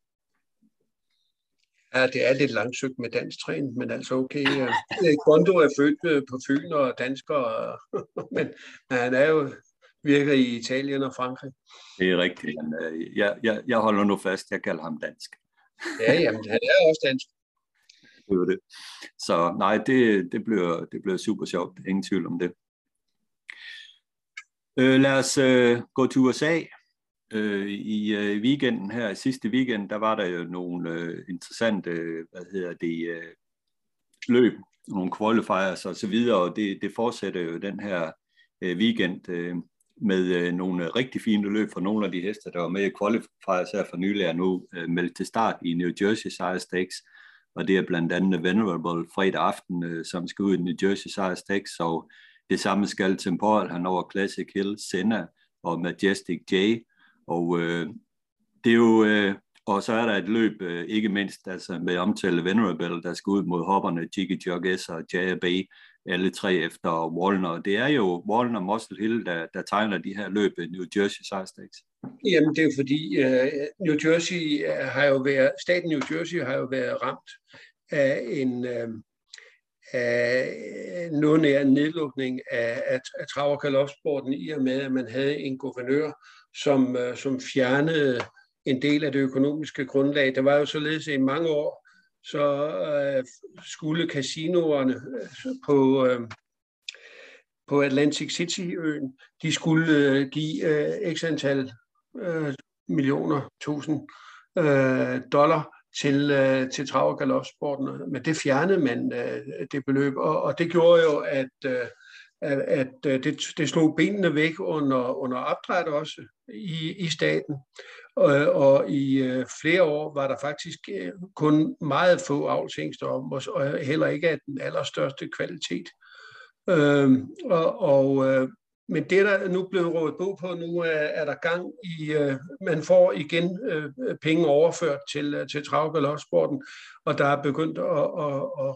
Ja, det er lidt langsøgt med dansk træning, men altså okay. Erik Bondo er født på Fyn og dansker, og, men, men han er jo... virker i Italien og Frankrig. Det er rigtigt. Jeg, jeg, jeg holder nu fast, jeg kalder ham dansk. Ja, jamen, han er også dansk. Det er det. Så nej, det, det, bliver, det bliver super sjovt. Ingen tvivl om det. Øh, lad os øh, gå til U S A. Øh, I øh, weekenden her, i sidste weekend, der var der jo nogle øh, interessante, øh, hvad hedder det, øh, løb, nogle qualifiers og så videre, og det, det fortsætter jo den her øh, weekend, øh, med nogle rigtig fine løb for nogle af de heste, der var med i qualifiers her for nylig, er nu meldt til start i New Jersey Sire Stakes, og det er blandt andet Venerable fredag aften, som skal ud i New Jersey Sire Stakes, og det samme skal Temporal, han over Classic Hill, Senna og Majestic J, og øh, det er jo, øh, og så er der et løb, øh, ikke mindst altså med omtale Venerable, der skal ud mod hopperne, Jiggy Jog S og J A B, alle tre efter Wallner. Det er jo Wallner og Muscle Hill, der, der tegner de her løb i New Jersey Sire Stakes. Jamen det er jo fordi, uh, New Jersey har jo været, staten New Jersey har jo været ramt af en uh, af noget nær nedlukning af, af, af trav- og galopsporten i og med, at man havde en guvernør, som, uh, som fjernede en del af det økonomiske grundlag. Der var jo således i mange år, så øh, skulle casinoerne på, øh, på Atlantic City-øen, de skulle øh, give øh, x antal øh, millioner, tusind øh, dollar til, øh, til trav- og galopsporten. Men det fjernede man, øh, det beløb, og, og det gjorde jo, at, øh, at, at øh, det, det slog benene væk under, under opdræt også i, i staten. Og, og i øh, flere år var der faktisk øh, kun meget få avlshingster om os, og heller ikke af den allerstørste kvalitet. Øh, og, og, øh, men det, der nu blev rådet bog på, nu er, er der gang i, øh, man får igen øh, penge overført til, øh, til trav- og galopsporten, og der er begyndt at, at, at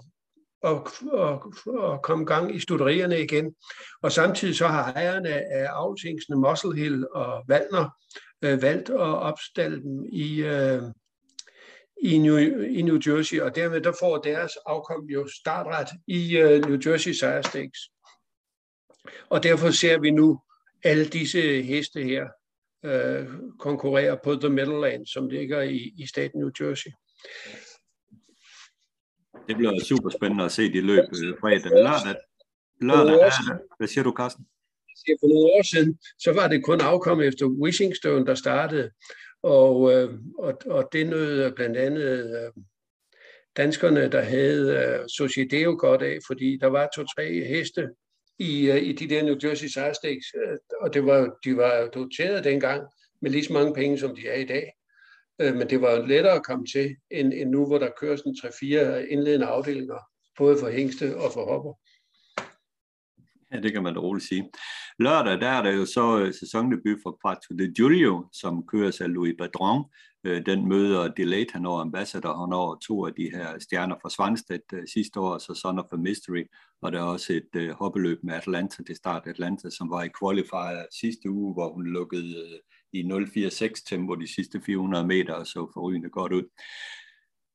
Og, og, og komme gang i studerierne igen. Og samtidig så har ejerne af avlshingsene Muscle Hill og Wallner øh, valgt at opstalle dem i, øh, i, New, i New Jersey, og dermed der får deres afkom jo startret i øh, New Jersey Sire Stakes. Og derfor ser vi nu alle disse heste her øh, konkurrere på The Meadowlands, som ligger i, i staten New Jersey. Det bliver super spændende at se de løb fredag. Lørdag, lørdag er, hvad siger du, Carsten? Jeg siger, for nogle år siden, så var det kun afkom efter Wishing Stone, der startede, og, og, og det nød blandt andet danskerne, der havde Sociedeo godt af, fordi der var to-tre heste i, i de der New Jersey Sire Stakes, og det var, de var doteret dengang med lige så mange penge, som de er i dag. øh, men det var jo lettere at komme til, end, end nu, hvor der kører sådan tre-fire indledende afdelinger, både for hængste og for hopper. Ja, det kan man da roligt sige. Lørdag, der er der jo så sæsondebut for Quattro de Giulio, som køres af Louis Badron. Den møder Delayed Hannover Ambassador, han over to af de her stjerner fra Svanstedt sidste år, så Son of a Mystery, og der er også et hoppeløb med Atlanta til start Atlanta, som var i qualifier sidste uge, hvor hun lukkede i nul komma fire seks tempo de sidste fire hundrede meter og så forrygende godt ud.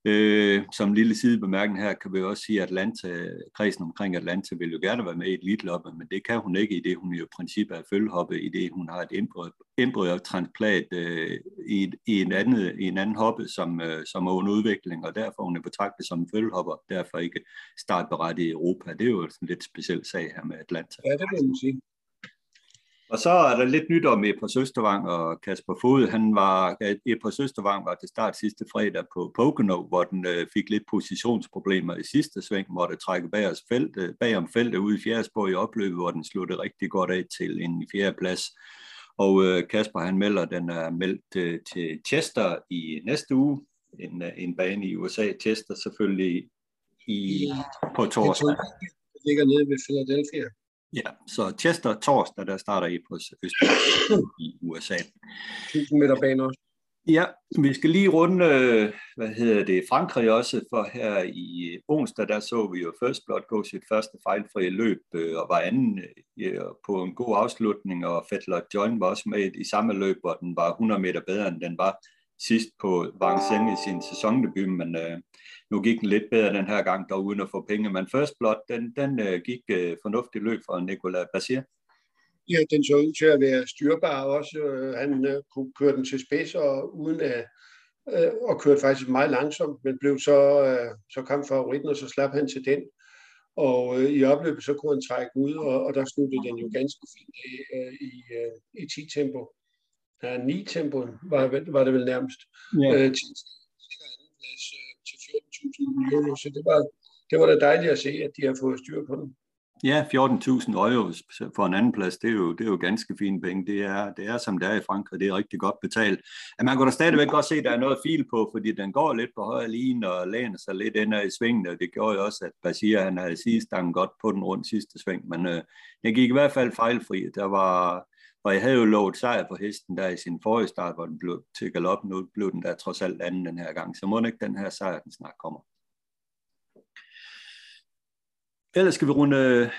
Øh, som lille sidebemærkning her kan vi også sige, at Atlanta, kredsen omkring Atlanta vil jo gerne være med i et elitloppet, men det kan hun ikke, i det hun jo i princippet er følgehoppe, i det hun har et embryotransplant øh, i, i, en anden, i en anden hoppe, som, øh, som er under udvikling, og derfor hun er betragtet som en følgehopper, derfor ikke startberettet i Europa. Det er jo en lidt speciel sag her med Atlanta. Ja, det vil man sige. Og så er der lidt nyt om Epper Søstervang og Kasper Fod. Han var, Epper Søstervang var til start sidste fredag på Pocono, hvor den øh, fik lidt positionsproblemer i sidste sving, måtte trække bag os felt, øh, bagom feltet ude i Fjerdsborg i opløbet, hvor den sluttede rigtig godt af til en fjerde plads. Og øh, Kasper, han melder, den er meldt øh, til Chester i næste uge, en, en bane i U S A. Chester selvfølgelig i, ja, på torsdag. Det ligger nede ved Philadelphia. Ja, så Chester torsdag, der starter I på Østbjerg i U S A. tusind meter bane også. Ja, vi skal lige runde, hvad hedder det, Frankrig også, for her i onsdag, der så vi jo First Blood gå sit første fejlfrie løb, og var anden på en god afslutning, og Fetlot John var også med i samme løb, hvor den var hundrede meter bedre, end den var sidst på Vincennes i sin sæsondebut, men øh, nu gik den lidt bedre den her gang, dog uden at få penge. Men First Blood, den, den øh, gik øh, fornuftigt løb fra Nicolas Bassier. Ja, den så ud til at være styrbar også. Han øh, kunne køre den til spids, og uden at, øh, og kørte faktisk meget langsomt, men blev så, øh, så kom favoritten, og så slap han til den. Og øh, i opløbet, så kunne han trække ud, og, og der sluttede den jo ganske fint øh, i, øh, i ti-tempo. Ja, ni-tempoen var, var det vel nærmest. Ja. Øh, til, til fjorten tusind euro, så det var, det var da dejligt at se, at de har fået styr på den. Ja, fjorten tusind euro for en anden plads, det er jo, det er jo ganske fine penge. Det er, det er som det er i Frankrig, det er rigtig godt betalt. At man kan da stadigvæk godt se, at der er noget fil på, fordi den går lidt på højre line og læner sig lidt ender i svingen, og det gjorde jo også, at Bassier, han havde sidestangen godt på den rundt sidste sving, men øh, den gik i hvert fald fejlfri. Der var... Og jeg havde jo lovet sejr på hesten der i sin forrige start, hvor den blev til galop. Nu blev den der trods alt anden den her gang. Så må den ikke den her sejr, den snart kommer. Ellers skal vi runde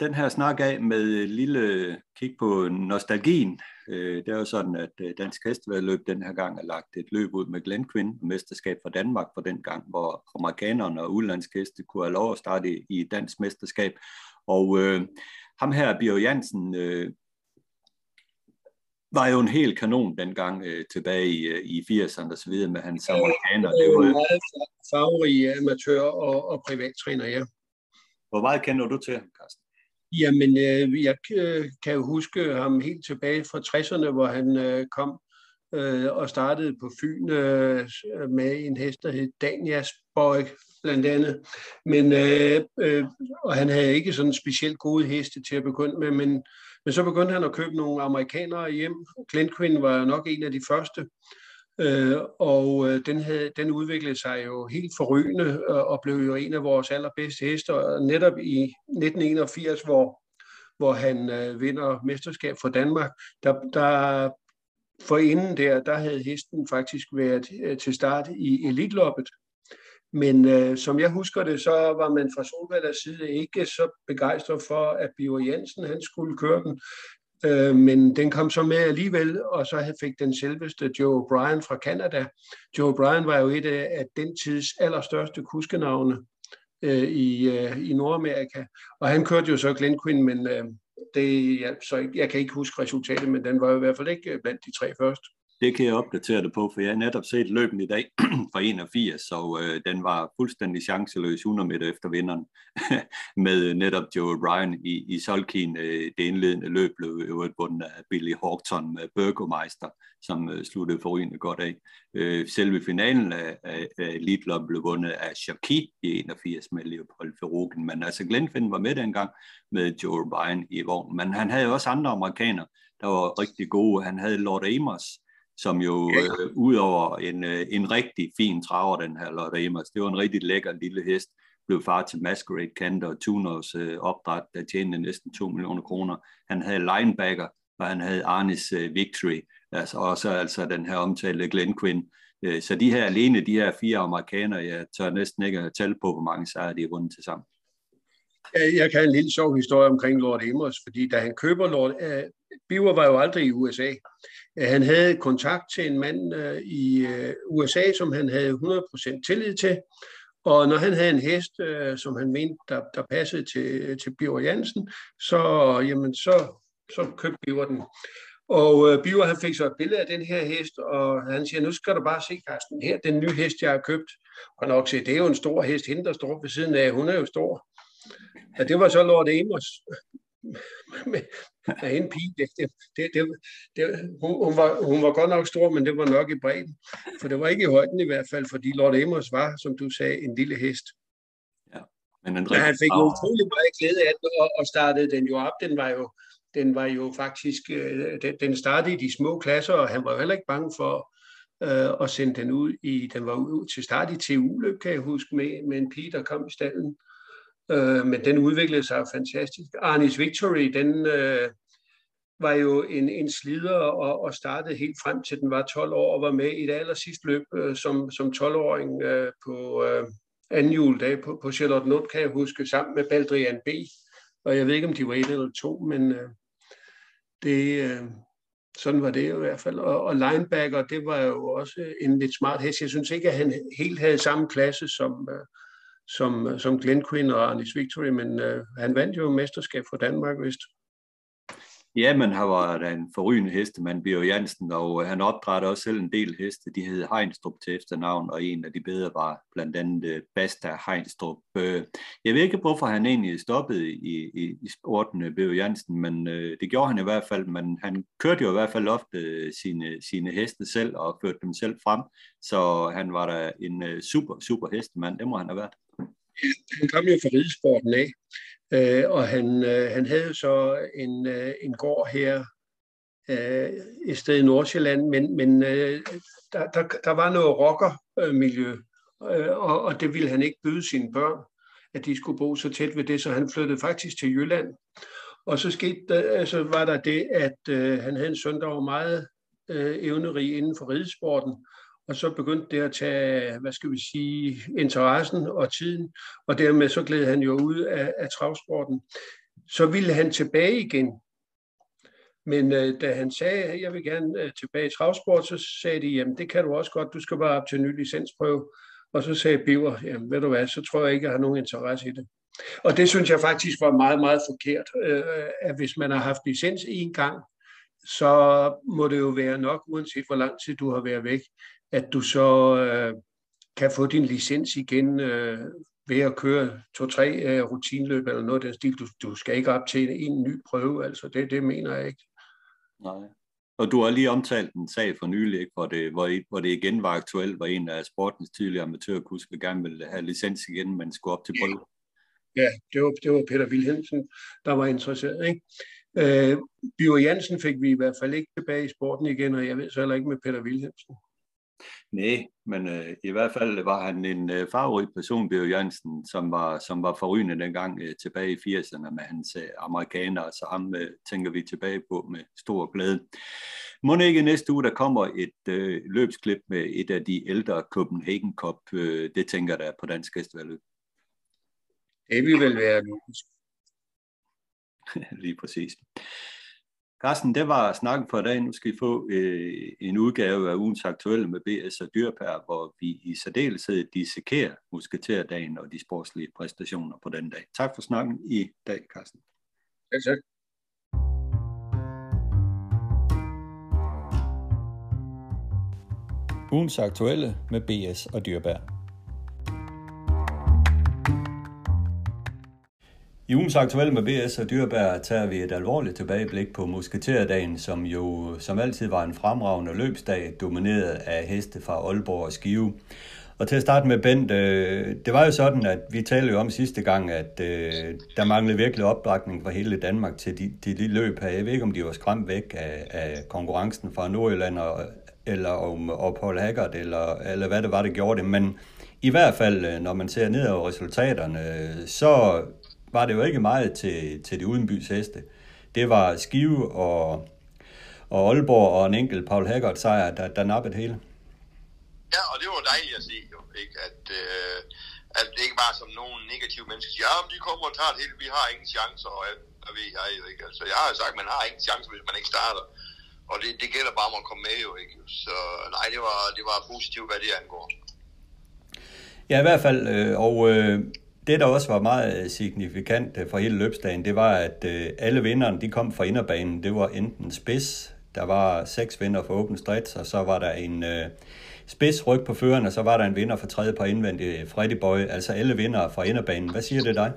den her snak af med et lille kig på nostalgien. Det er jo sådan, at Dansk Hestevæddeløb den her gang har lagt et løb ud med Glenquin, mesterskab for Danmark for den gang, hvor amerikanerne og udenlandskeste kunne have lov at starte i dansk mesterskab. Og øh, ham her, Biver Jensen, øh, var jo en helt kanon dengang øh, tilbage i, i firserne og så videre med hans amerikaner. Det var jo meget farverige amatør og, og privattræner, ja. Hvor meget kender du til ham, Carsten? Jamen, øh, jeg øh, kan jo huske ham helt tilbage fra tresserne, hvor han øh, kom øh, og startede på Fyn øh, med en hest, der hed Danjasborg, blandt andet. Men, øh, øh, og han havde ikke sådan specielt gode heste til at begynde med, men Men så begyndte han at købe nogle amerikanere hjem. Glenquin var nok en af de første, og den, havde, den udviklede sig jo helt forrygende og blev jo en af vores allerbedste hester. Netop i nitten enogfirs, hvor, hvor han vinder mesterskab for Danmark, der, der forinden der, der havde hesten faktisk været til start i Elitloppet. Men øh, som jeg husker det, så var man fra Solvallas side ikke så begejstret for, at Biver Jensen han skulle køre den. Øh, men den kom så med alligevel, og så fik den selveste Joe Bryan fra Canada. Joe Bryan var jo et af den tids allerstørste kuskenavne øh, i, øh, i Nordamerika. Og han kørte jo så Glenquin, men øh, det, ja, så, jeg kan ikke huske resultatet, men den var jo i hvert fald ikke blandt de tre første. Det kan jeg opdatere det på, for jeg har netop set løben i dag fra enogfirs, så øh, den var fuldstændig chanceløs hundrede meter efter vinderen med netop Joe Ryan i, i Solkien. Øh, det indledende løb blev øvrigt bundet af Billy Horton med Burgermeister, som øh, sluttede forrygende godt af. Øh, selve finalen af, af, af Elitloppet blev vundet af Chaki i enogfirs med Leopold Verrogen, men altså Glenfinn var med dengang med Joe Ryan i vognen. Men han havde også andre amerikanere, der var rigtig gode. Han havde Lord Amos, som jo ja. øh, ud over en, øh, en rigtig fin traver, den her Lotte Emers. Det var en rigtig lækker lille hest, blev far til Masquerade Canter og Tuners øh, opdræt, der tjente næsten to millioner kroner. Han havde Linebacker, og han havde Arnis øh, Victory, altså også altså den her omtalte Glen Quinn. Øh, så de her alene, de her fire amerikanere, jeg tør næsten ikke at tælle på, hvor mange sejre de har vundet til sammen. Jeg kan en lille sjov historie omkring Lord Emers, fordi da han køber Lord... Øh, Biver var jo aldrig i U S A. Han havde kontakt til en mand øh, i øh, U S A, som han havde hundrede procent tillid til. Og når han havde en hest, øh, som han mente, der, der passede til, til Biver Jensen, så, jamen, så, så købte Biver den. Og øh, Biver han fik så et billede af den her hest, og han siger, nu skal du bare se, Carsten, her den nye hest, jeg har købt. Og nok se, det er jo en stor hest, hende der står ved siden af, hun er jo stor. Og det var så Lord Emers. med, med hende pige. Det, det, det, det, hun, hun, var, hun var godt nok stor, men det var nok i bredden. For det var ikke i højden i hvert fald, fordi Lord Emers var, som du sagde, en lille hest. Ja, men, men han fik jo utrolig meget glæde af den, og, og startede den jo op. Den var jo, den var jo faktisk, den, den startede i de små klasser, og han var jo heller ikke bange for øh, at sende den ud i, den var ud til start i T U-løb, kan jeg huske, med, med en pige, der kom i stallen. Øh, men den udviklede sig fantastisk. Arnis Victory, den øh, var jo en, en slider og, og startede helt frem til den var tolv år og var med i det allersidste løb øh, som, som tolv-åring øh, på øh, anden juledag på, på Charlottenlund, kan jeg huske, sammen med Baldrian B. Og jeg ved ikke, om de var et eller to, men øh, det, øh, sådan var det i hvert fald. Og, og Linebacker, det var jo også en lidt smart hest. Jeg synes ikke, at han helt havde samme klasse som... Øh, som, som Glen Quinn og Arnis Victory, men øh, han vandt jo mesterskab for Danmark, vist. Ja, men han var da en forrygende hestemand, Biver Jensen, og øh, han opdrættede også selv en del heste. De hed Heinstrup til efternavn, og en af de bedre var blandt andet øh, Basta Heinstrup. Øh, jeg ved ikke, hvorfor han egentlig stoppede i, i, i sporten, Biver Jensen, men øh, det gjorde han i hvert fald, men han kørte jo i hvert fald ofte sine, sine heste selv og førte dem selv frem, så han var da en øh, super, super hestemand, det må han have været. Han kom jo fra ridesporten af, øh, og han, øh, han havde så en, øh, en gård her øh, et sted i Nordsjælland, men, men øh, der, der, der var noget rockermiljø, øh, og, og det ville han ikke byde sine børn, at de skulle bo så tæt ved det, så han flyttede faktisk til Jylland. Og så, skete, så var der det, at øh, han havde en søn, der var meget øh, evnerig inden for ridesporten, og så begyndte det at tage, hvad skal vi sige, interessen og tiden, og dermed så gled han jo ud af, af travsporten. Så ville han tilbage igen. Men øh, da han sagde, at jeg vil gerne øh, tilbage i travsport, så sagde de, jamen det kan du også godt, du skal bare op til en ny licensprøve. Og så sagde Biver, jamen ved du hvad, så tror jeg ikke, jeg har nogen interesse i det. Og det synes jeg faktisk var meget, meget forkert, øh, at hvis man har haft licens én gang, så må det jo være nok, uanset hvor lang tid du har været væk, at du så øh, kan få din licens igen øh, ved at køre to-tre øh, rutineløb eller noget af den stil. Du, du skal ikke op til en, en ny prøve, altså det, det mener jeg ikke. Nej, og du har lige omtalt en sag for nylig, hvor det, hvor, hvor det igen var aktuelt, hvor en af sportens tidligere amatørkuske gerne ville have licens igen, men skulle op til prøve. Ja, det var, det var Peter Wilhelmsen, der var interesseret, ikke? Øh, Biver Jensen fik vi i hvert fald ikke tilbage i sporten igen, og jeg ved så heller ikke med Peter Wilhelmsen. Nej, men øh, i hvert fald var han en øh, farverig person, Biver Jensen, som var, som var forrygende dengang øh, tilbage i firserne med hans øh, amerikanere, så ham øh, tænker vi tilbage på med stor glæde. Må ikke næste uge, der kommer et øh, løbsklip med et af de ældre Copenhagen Cup, øh, det tænker der på Dansk Hestevæddeløb. Det vil vel være logisk. Lige præcis. Carsten, det var snakken for i dag. Nu skal I få øh, en udgave af ugens aktuelle med B C Dyrbær, hvor vi i særdeleshed dissekerer musketerdagen og de sportslige præstationer på den dag. Tak for snakken i dag, Carsten. Ja, tak. Ugens aktuelle med B S og Dyrbær. I ugens aktuelle med B S og Dyrbær tager vi et alvorligt tilbageblik på musketerdagen, som jo som altid var en fremragende løbsdag, domineret af heste fra Aalborg og Skive. Og til at starte med, Bent, øh, det var jo sådan, at vi talte jo om sidste gang, at øh, der manglede virkelig opbakning fra hele Danmark til de, til de løb her. Jeg ved ikke, om de var skræmt væk af, af konkurrencen fra Nordjylland og eller om Paul Haggard, eller, eller hvad det var, der gjorde det. Men i hvert fald, når man ser ned over resultaterne, så var det jo ikke meget til, til de udenbys heste. Det var Skive og, og Aalborg og en enkelt Paul Haggard sejr, der, der nappede hele. Ja, og det var dejligt at se, jo, ikke? At, øh, at det ikke var som nogen negative mennesker siger, ja, de kommer og tager det hele, vi har ingen chancer, og jeg ved jeg jo ikke. Altså, jeg har jo sagt, at man har ingen chancer, hvis man ikke starter. Og det, det gælder bare om at komme med, jo, ikke? Så nej, det var, det var positivt, hvad det angår. Ja, i hvert fald, øh, og øh, det der også var meget signifikant for hele løbsdagen, det var, at øh, alle vinderne, de kom fra inderbanen. Det var enten spids, der var seks vinder for åben strids, og så var der en... Øh, spids ryg på føreren, og så var der en vinder for tredje par indvendig, Fredeborg, altså alle vinder fra inderbanen. Hvad siger det dig?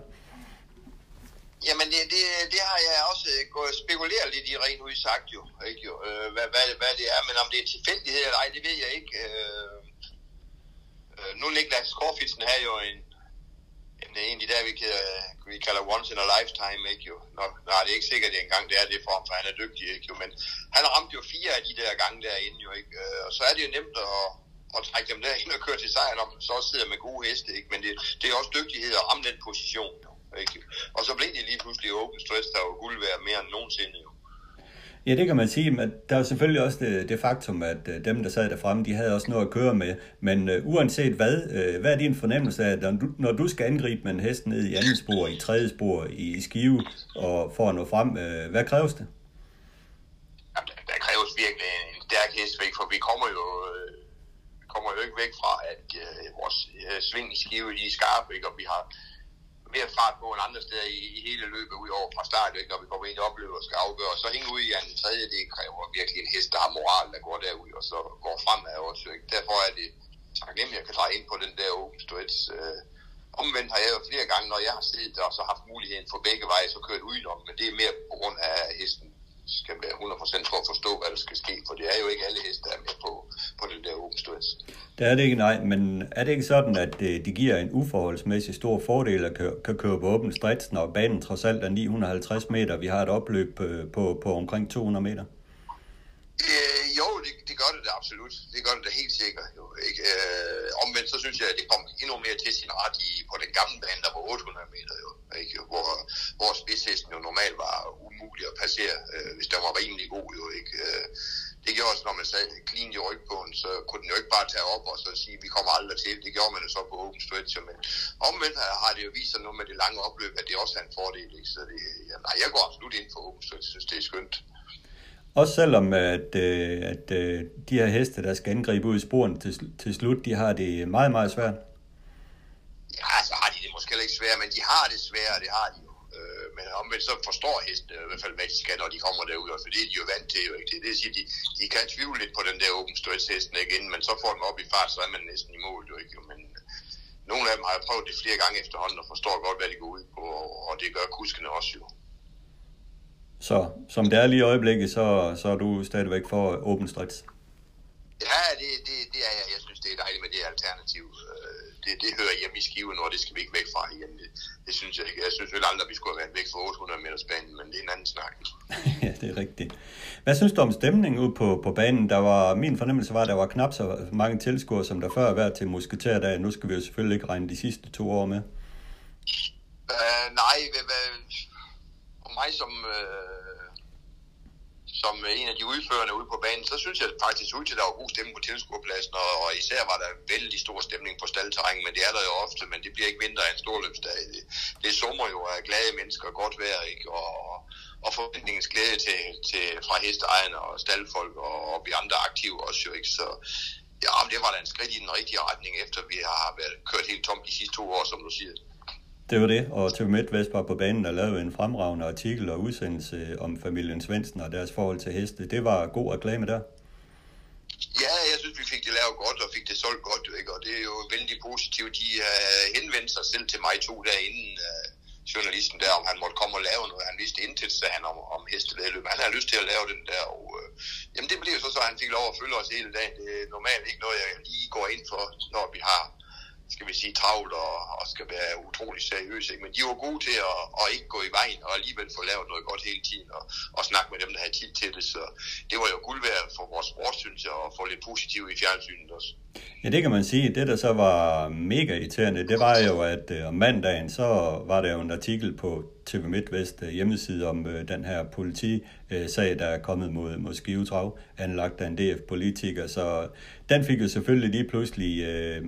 Jamen, det, det, det har jeg også gået spekuleret lidt i, rent udsagt jo, ikke jo, hvad, hvad, hvad det er, men om det er tilfældighed eller ej, det ved jeg ikke. Øh, nu Niklas Korfitzen har jo en, det er egentlig der, vi, kan, vi kalder once in a lifetime, ikke jo? Nå, nej, det er ikke sikkert, at det engang det er det for ham, for han er dygtig, ikke jo? Men han ramte jo fire af de der gange derinde, jo, ikke? Og så er det jo nemt at, at trække dem derinde og køre til sejr, når man så sidder med gode heste, ikke? Men det, det er også dygtighed at ramme den position, jo, ikke? Og så blev det lige pludselig open stress, der jo guld værd mere end nogensinde, jo. Ja, det kan man sige, men der er selvfølgelig også det, det faktum, at dem, der sad derfremme, de havde også noget at køre med. Men øh, uanset hvad, øh, hvad er din fornemmelse af, at når du, når du skal angribe med en hest ned i andet spor, i tredje spor, i Skive, og for at nå frem, øh, hvad kræves det? Jamen, der, der kræves virkelig en stærk hest, for vi kommer jo, øh, kommer jo ikke væk fra, at øh, vores øh, sving i Skive er skarpe, ikke? Og vi har mere fart på end andre steder i, i hele løbet ud over fra start, ikke? Når vi kommer ind i opløbet og skal afgøre, så hænge ud i en tredje, det kræver virkelig en hest, der har moral, der går derud og så går fremad også, ikke? Derfor er det taknemmeligt, at jeg kan dreje ind på den der open stretch. Øh, omvendt har jeg jo flere gange, når jeg har siddet og så haft muligheden for begge veje, så kørt udenom, men det er mere på grund af, at hesten skal være hundrede procent for at forstå, hvad der skal ske, for det er jo ikke alle heste, der er med på, på den der open stretch. Det er det ikke, nej, men er det ikke sådan, at det, det giver en uforholdsmæssig stor fordel at køre, kan køre på åben strids, når banen trods alt er ni hundrede og halvtreds meter, vi har et opløb på, på omkring to hundrede meter? Øh, jo, det, det gør det da absolut. Det gør det da helt sikkert. Jo, ikke? Øh, omvendt så synes jeg, at det kom endnu mere til sin ret i, på den gamle bane, der var otte hundrede meter, jo, ikke? Hvor, hvor spidshesten jo normalt var umulig at passere, øh, hvis den var rimelig god. Jo, ikke? Øh, det gjorde også, når man sad clean i rygbåden, så kunne den jo ikke bare tage op og så sige, at vi kommer aldrig til. Det gjorde man jo så på open stretch. Men omvendt har det jo vist sig noget med det lange opløb, at det også er en fordel. Ikke? Så det, ja, nej, jeg går absolut ind for open stretch. Jeg synes, det er skønt. Også selvom at, at de her heste, der skal angribe ud i sporen til, til slut, de har det meget, meget svært. Ja, så har de det måske ikke svært, men de har det svært, det har de jo. Øh, men omvendt så forstår hestene i hvert fald, hvad de skal, når de kommer derud, for det er de jo vant til, jo, ikke? Det vil sige, de, de kan tvivle lidt på den der open stretch hesten, ikke? Inden man så får dem op i fart, så er man næsten i mål, jo, ikke? Men nogle af dem har jo prøvet det flere gange efterhånden og forstår godt, hvad de går ud på, og det gør kuskene også, jo. Så som det er lige i øjeblikket, så, så er du stadigvæk for åben strids. Ja, det, det, det er jeg. Jeg synes, det er dejligt med det alternativ. Det, det hører hjemme i Skive nu, og det skal vi ikke væk fra igen. Det, det synes jeg ikke. Jeg synes vel aldrig, vi skulle have været væk fra otte hundrede meters banen, men det er en anden snak. Ja, det er rigtigt. Hvad synes du om stemningen ude på, på banen? Der var, min fornemmelse var, at der var knap så mange tilskuere, som der før var til musketerdagen. Nu skal vi jo selvfølgelig ikke regne de sidste to år med. Uh, nej, hvad... mig som, øh, som en af de udførende ude på banen, så synes jeg faktisk ud til, at der var god stemning på tilskuerpladsen, og, og især var der vældig stor stemning på staldterræn, men det er der jo ofte, men det bliver ikke mindre af en storløbsdag. Det, det summer jo af glade mennesker og godt vejr, ikke? Og, og forventningens glæde til, til, fra hesteejerne og staldfolk og, og vi andre aktive også, jo, ikke? Så ja, det var da en skridt i den rigtige retning, efter vi har været kørt helt tomt de sidste to år, som du siger. Det var det, og T V MidtVest var på banen og lavede en fremragende artikel og udsendelse om familien Svendsen og deres forhold til heste. Det var god reklame der. Ja, jeg synes, vi fik det lavet godt og fik det solgt godt, ikke? Og det er jo vældig positivt. De uh, henvendte sig selv til mig to dage inden uh, journalisten der, om han måtte komme og lave noget. Han vidste intet, sagde han, om, om hestevedløb. Han havde lyst til at lave den der, og uh, jamen det blev så, så han fik lov at følge os hele dagen. Det er normalt ikke noget, jeg lige går ind for, når vi har skal vi sige, travlt og, og skal være utrolig seriøse, ikke? Men de var gode til at, at ikke gå i vejen og alligevel få lavet noget godt hele tiden og, og snakke med dem, der havde tid til det. Så det var jo guld værd for vores sport, synes jeg, og få lidt positivt i fjernsynet også. Ja, det kan man sige. Det, der så var mega irriterende, det var jo, at om mandagen, så var der jo en artikel på T V MidtVest hjemmeside om den her politisag, der er kommet mod, mod Skivetrag, anlagt af en D F-politiker. Så den fik jo selvfølgelig lige pludselig øh,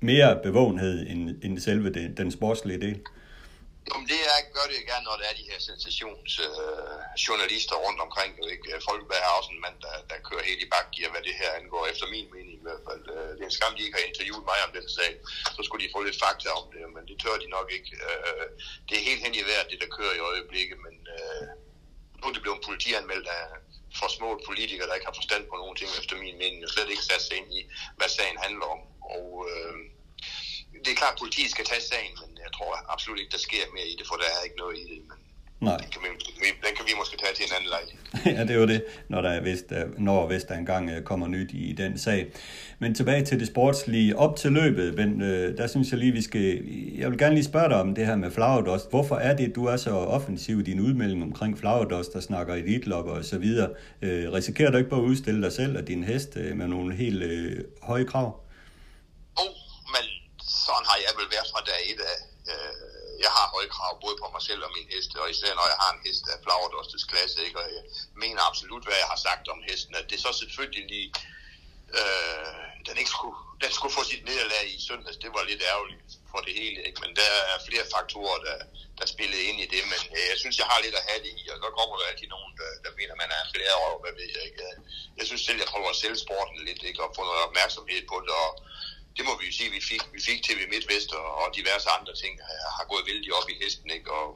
mere bevågenhed end, end selve den, den sportslige del? Jamen det er, gør det jo gerne, når der er de her sensationsjournalister øh, rundt omkring. Ikke? Folkeberg har også en mand, der, der kører helt i bakgear, hvad det her angår, efter min mening i hvert fald. Det er en skam, de ikke har interviewet mig om den sag. Så skulle de få lidt fakta om det, men det tør de nok ikke. Øh, det er helt hen i vejret, det der kører i øjeblikket, men øh, nu er det blevet en politianmeldt af for små politikere, der ikke har forstand på nogen ting, efter min mening, og slet ikke sat sig ind i, hvad sagen handler om. Og øh, det er klart, at politiet skal tage sagen, men jeg tror absolut ikke, der sker mere i det, for der er ikke noget i det. Men nej. Den, kan vi, den kan vi måske tage til en anden lejlighed. Ja, det er jo det, når der er vist, når og vist der engang kommer nyt i den sag. Men tilbage til det sportslige. Op til løbet, men øh, der synes jeg lige, vi skal... Jeg vil gerne lige spørge dig om det her med Flowerdust. Hvorfor er det, du er så offensiv i din udmelding omkring Flowerdust, der snakker elitloppet og så videre? Øh, risikerer du ikke bare at udstille dig selv og din hest øh, med nogle helt øh, høje krav? Sådan har jeg vel været fra dag et af. Jeg har høje krav både på mig selv og min heste, og især når jeg har en hest af Flowerdustes klasse, ikke? Og jeg mener absolut, hvad jeg har sagt om hesten, at det så selvfølgelig lige, øh, den, ikke skulle, den skulle få sit nederlag i søndags, det var lidt ærgerligt for det hele, ikke? Men der er flere faktorer, der, der spillede ind i det, men øh, jeg synes, jeg har lidt at have det i, og så kommer der altid nogen, der, der mener, man er flere år, hvad ved jeg, ikke? Jeg synes selv, jeg prøver selv sporten lidt, ikke? Og få noget opmærksomhed på det, og det må vi jo sige, vi fik, vi fik T V MidtVest og, og diverse andre ting har gået vældig op i hesten, ikke? Og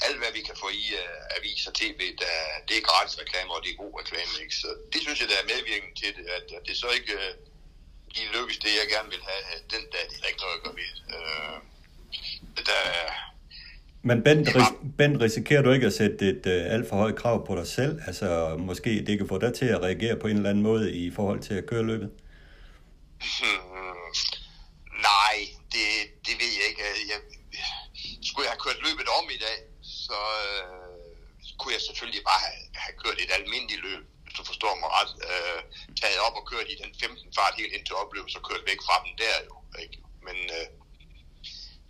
alt hvad vi kan få i uh, avis og tv, der, det er gratis reklame, og det er god reklame, ikke? Så det synes jeg, der er medvirkende til det, at, at det så ikke uh, lige lykkes det, jeg gerne vil have den dag, det er ikke noget, jeg gør ved. Uh, der, Men Bent, ris- Bent, risikerer du ikke at sætte et uh, alt for højt krav på dig selv? Altså måske det kan få dig til at reagere på en eller anden måde i forhold til at køre løbet? Nej, det, det ved jeg ikke. Jeg, skulle jeg have kørt løbet om i dag, så øh, kunne jeg selvfølgelig bare have, have kørt et almindeligt løb, hvis du forstår mig ret. Øh, taget op og kørt i den femten fart helt ind til opløbet, så kørt væk fra den der jo. Ikke? Men øh,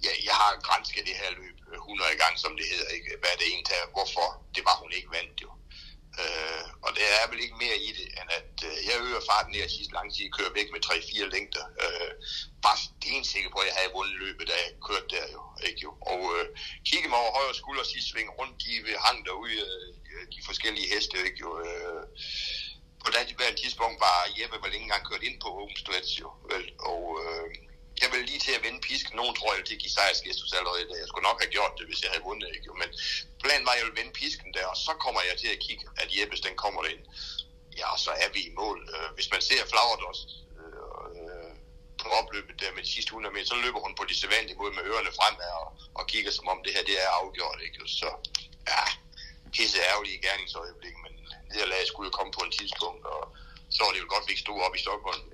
ja, jeg har gransket det her løb hundrede gange, som det hedder. Ikke? Hvad det egentlig er, hvorfor det var hun ikke vandt jo. Øh, og der er vel ikke mere i det, end at øh, jeg øger farten her sidste lang tid, kører væk med tre fire længder. Øh, bare stensikker på, at jeg havde vundet løbet, da jeg kørte der jo. Ikke jo? Og øh, kigge mig over højre skulder og sidst svinge rundt, de hang derude, øh, de forskellige heste, ikke jo. Øh, på det her tidspunkt var Jeppe vel ikke engang kørt ind på Open Stretch jo, vel? Og øh, jeg ville lige til at vende pisken. Nogen tror jeg, det gik sejrskæstus allerede i dag. Jeg skulle nok have gjort det, hvis jeg havde vundet, ikke jo. Men planen var, at jeg ville vende pisken der, og så kommer jeg til at kigge, at Jeppes, den kommer derind. Ja, og så er vi i mål. Hvis man ser Flowerdust øh, på opløbet der med de sidste hundrede meter, så løber hun på de sædvanlige måde med ørerne fremad og, og kigger, som om det her det er afgjort, ikke? Så ja, pisse ærgerlige i gerningsøjeblik, men nederlaget skulle jo komme på en tidspunkt, og så var det jo godt, vi ikke stod op i Stockholm.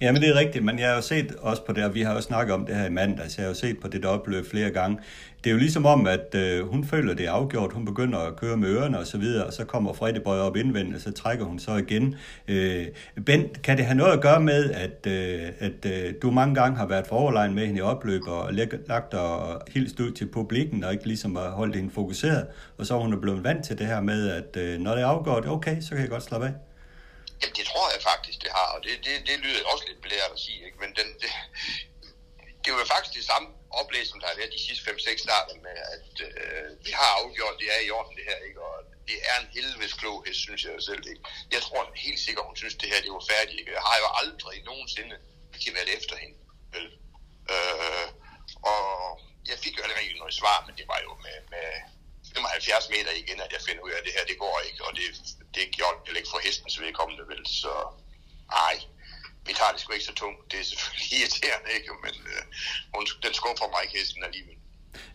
Ja, men det er rigtigt, men jeg har jo set også på det, og vi har jo snakket om det her i mandags, jeg har jo set på det der opløb flere gange. Det er jo ligesom om, at øh, hun føler, det er afgjort, hun begynder at køre med ørerne og så videre, og så kommer Fredeborg op indvendigt, og så trækker hun så igen. Øh, Bent, kan det have noget at gøre med, at, øh, at øh, du mange gange har været foroverlegen med hende i opløb, og lagt og hilst ud til publikken, og ikke ligesom har holdt hende fokuseret, og så er hun blevet vant til det her med, at øh, når det er afgjort, okay, så kan jeg godt slappe af. Jamen, det tror jeg faktisk, det har, og det, det, det lyder også lidt blæret at sige, ikke? Men den, det, det var faktisk det samme oplæg, som der har været de sidste fem seks starter med, at øh, vi har afgjort, det er i orden det her, ikke? Og det er en helvedes kloghed, synes jeg selv, ikke? Jeg tror helt sikkert, hun synes, det her det var færdigt, ikke? Jeg har jo aldrig nogensinde rigtig været efter hende, vel? Øh, og jeg fik jo allerede noget svar, men det var jo med... med halvfjerds meter igen, at jeg finder ud af, at det her, det går ikke, og det, det gjorde jeg ikke for hestens vedkommende, vel, så nej, vi tager det sgu ikke så tungt, det er selvfølgelig irriterende, ikke, men øh, den skuffer mig ikke hesten alligevel.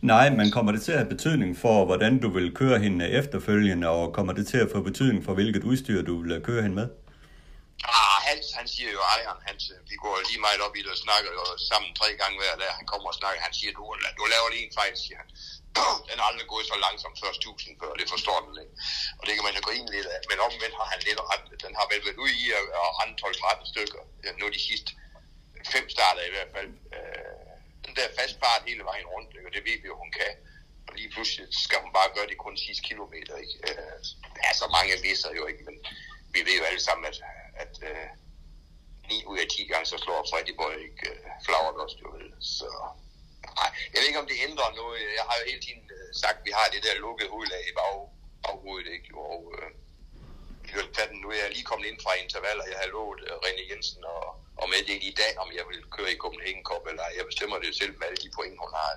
Nej, men kommer det til at have betydning for, hvordan du vil køre hende efterfølgende, og kommer det til at få betydning for, hvilket udstyr du vil køre hende med? Ah, alt, han siger jo ejeren, hans, vi går lige meget op i det og snakker jo sammen tre gange hver dag, han kommer og snakker, han siger, du, du laver lige en fejl, siger han. Den er aldrig gået så langsomt før tusind før, det forstår den ikke. Og det kan man jo grine lidt af, men omvendt har han lidt ret, den har vel været ude i at rende tolv tretten stykker, nu de sidste fem starter i hvert fald. Den der fast fart hele vejen rundt, og det ved vi jo, hun kan. Og lige pludselig skal hun bare gøre det kun sidste kilometer, ikke? Der er så mange viser jo ikke, men vi ved jo alle sammen, at, at ni ud af ti gange, så slår Fredeborg ikke Flowerdust jo vel, så... Nej, jeg ved ikke, om det ændrer noget. Jeg har jo hele tiden sagt, at vi har det der lukkede udlag i baghovedet, ikke? Og øh, nu er jeg lige kommet ind fra intervaller. Jeg har lovet René Jensen og, og meddelt i dag, om jeg vil køre i Copenhagen Cup, eller jeg bestemmer det selv med alle de point, hun har.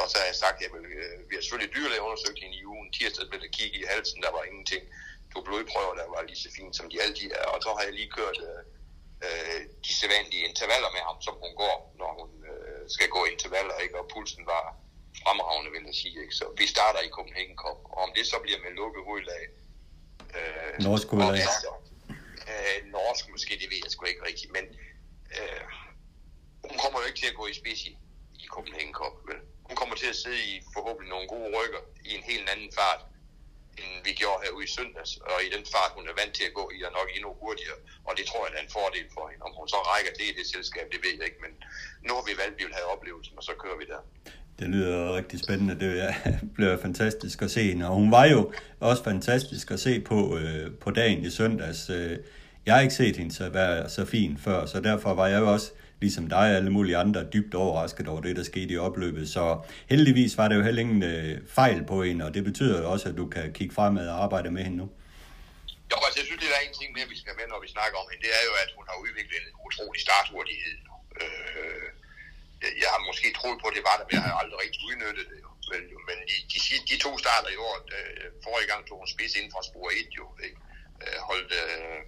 Og så har jeg sagt, at jeg vil, øh, vi har selvfølgelig dyrlæge undersøgt hende i ugen. Tirsdag blev der kigget i halsen, der var ingenting. Du blodprøver, der var lige så fint, som de altid er. Og så har jeg lige kørt øh, de sædvanlige intervaller med ham, som hun går, når hun... Øh, skal gå intervaller, ikke? Og pulsen var fremragende, vil jeg sige, ikke? Så vi starter i Copenhagen Cup, og om det så bliver med lukket hovedlag... Øh, norsk hovedlag. Øh, norsk måske, det ved jeg sgu ikke rigtigt, men øh, hun kommer jo ikke til at gå i spidsi i Copenhagen Cup, vel? Hun kommer til at sidde i forhåbentlig nogle gode rykker i en helt anden fart, end vi gjorde herude i søndags, og i den fart, hun er vant til at gå i, er nok endnu hurtigere, og det tror jeg, der er en fordel for hende. Om hun så rækker det i det selskab, det ved jeg ikke, men nu har vi valgt, at vi vil have oplevelsen, og så kører vi der. Det lyder rigtig spændende, det bliver fantastisk at se hende, og hun var jo også fantastisk at se på, øh, på dagen i søndags. Jeg har ikke set hende så være så fin før, så derfor var jeg jo også, ligesom dig og alle mulige andre, dybt overrasket over det, der skete i opløbet. Så heldigvis var det jo heller ingen øh, fejl på hende, og det betyder jo også, at du kan kigge fremad og arbejde med hende nu. Jo, altså jeg synes, det er en ting mere, vi skal med, når vi snakker om hende. Det er jo, at hun har udviklet en utrolig starthurtighed. Øh, jeg har måske troet på, at det var der, men jeg har aldrig rigtig udnyttet det. Men, men de, de, de to starter i år, øh, forrige gang tog hun spids inden fra spor et, jo, ikke? Øh, holdt... Øh,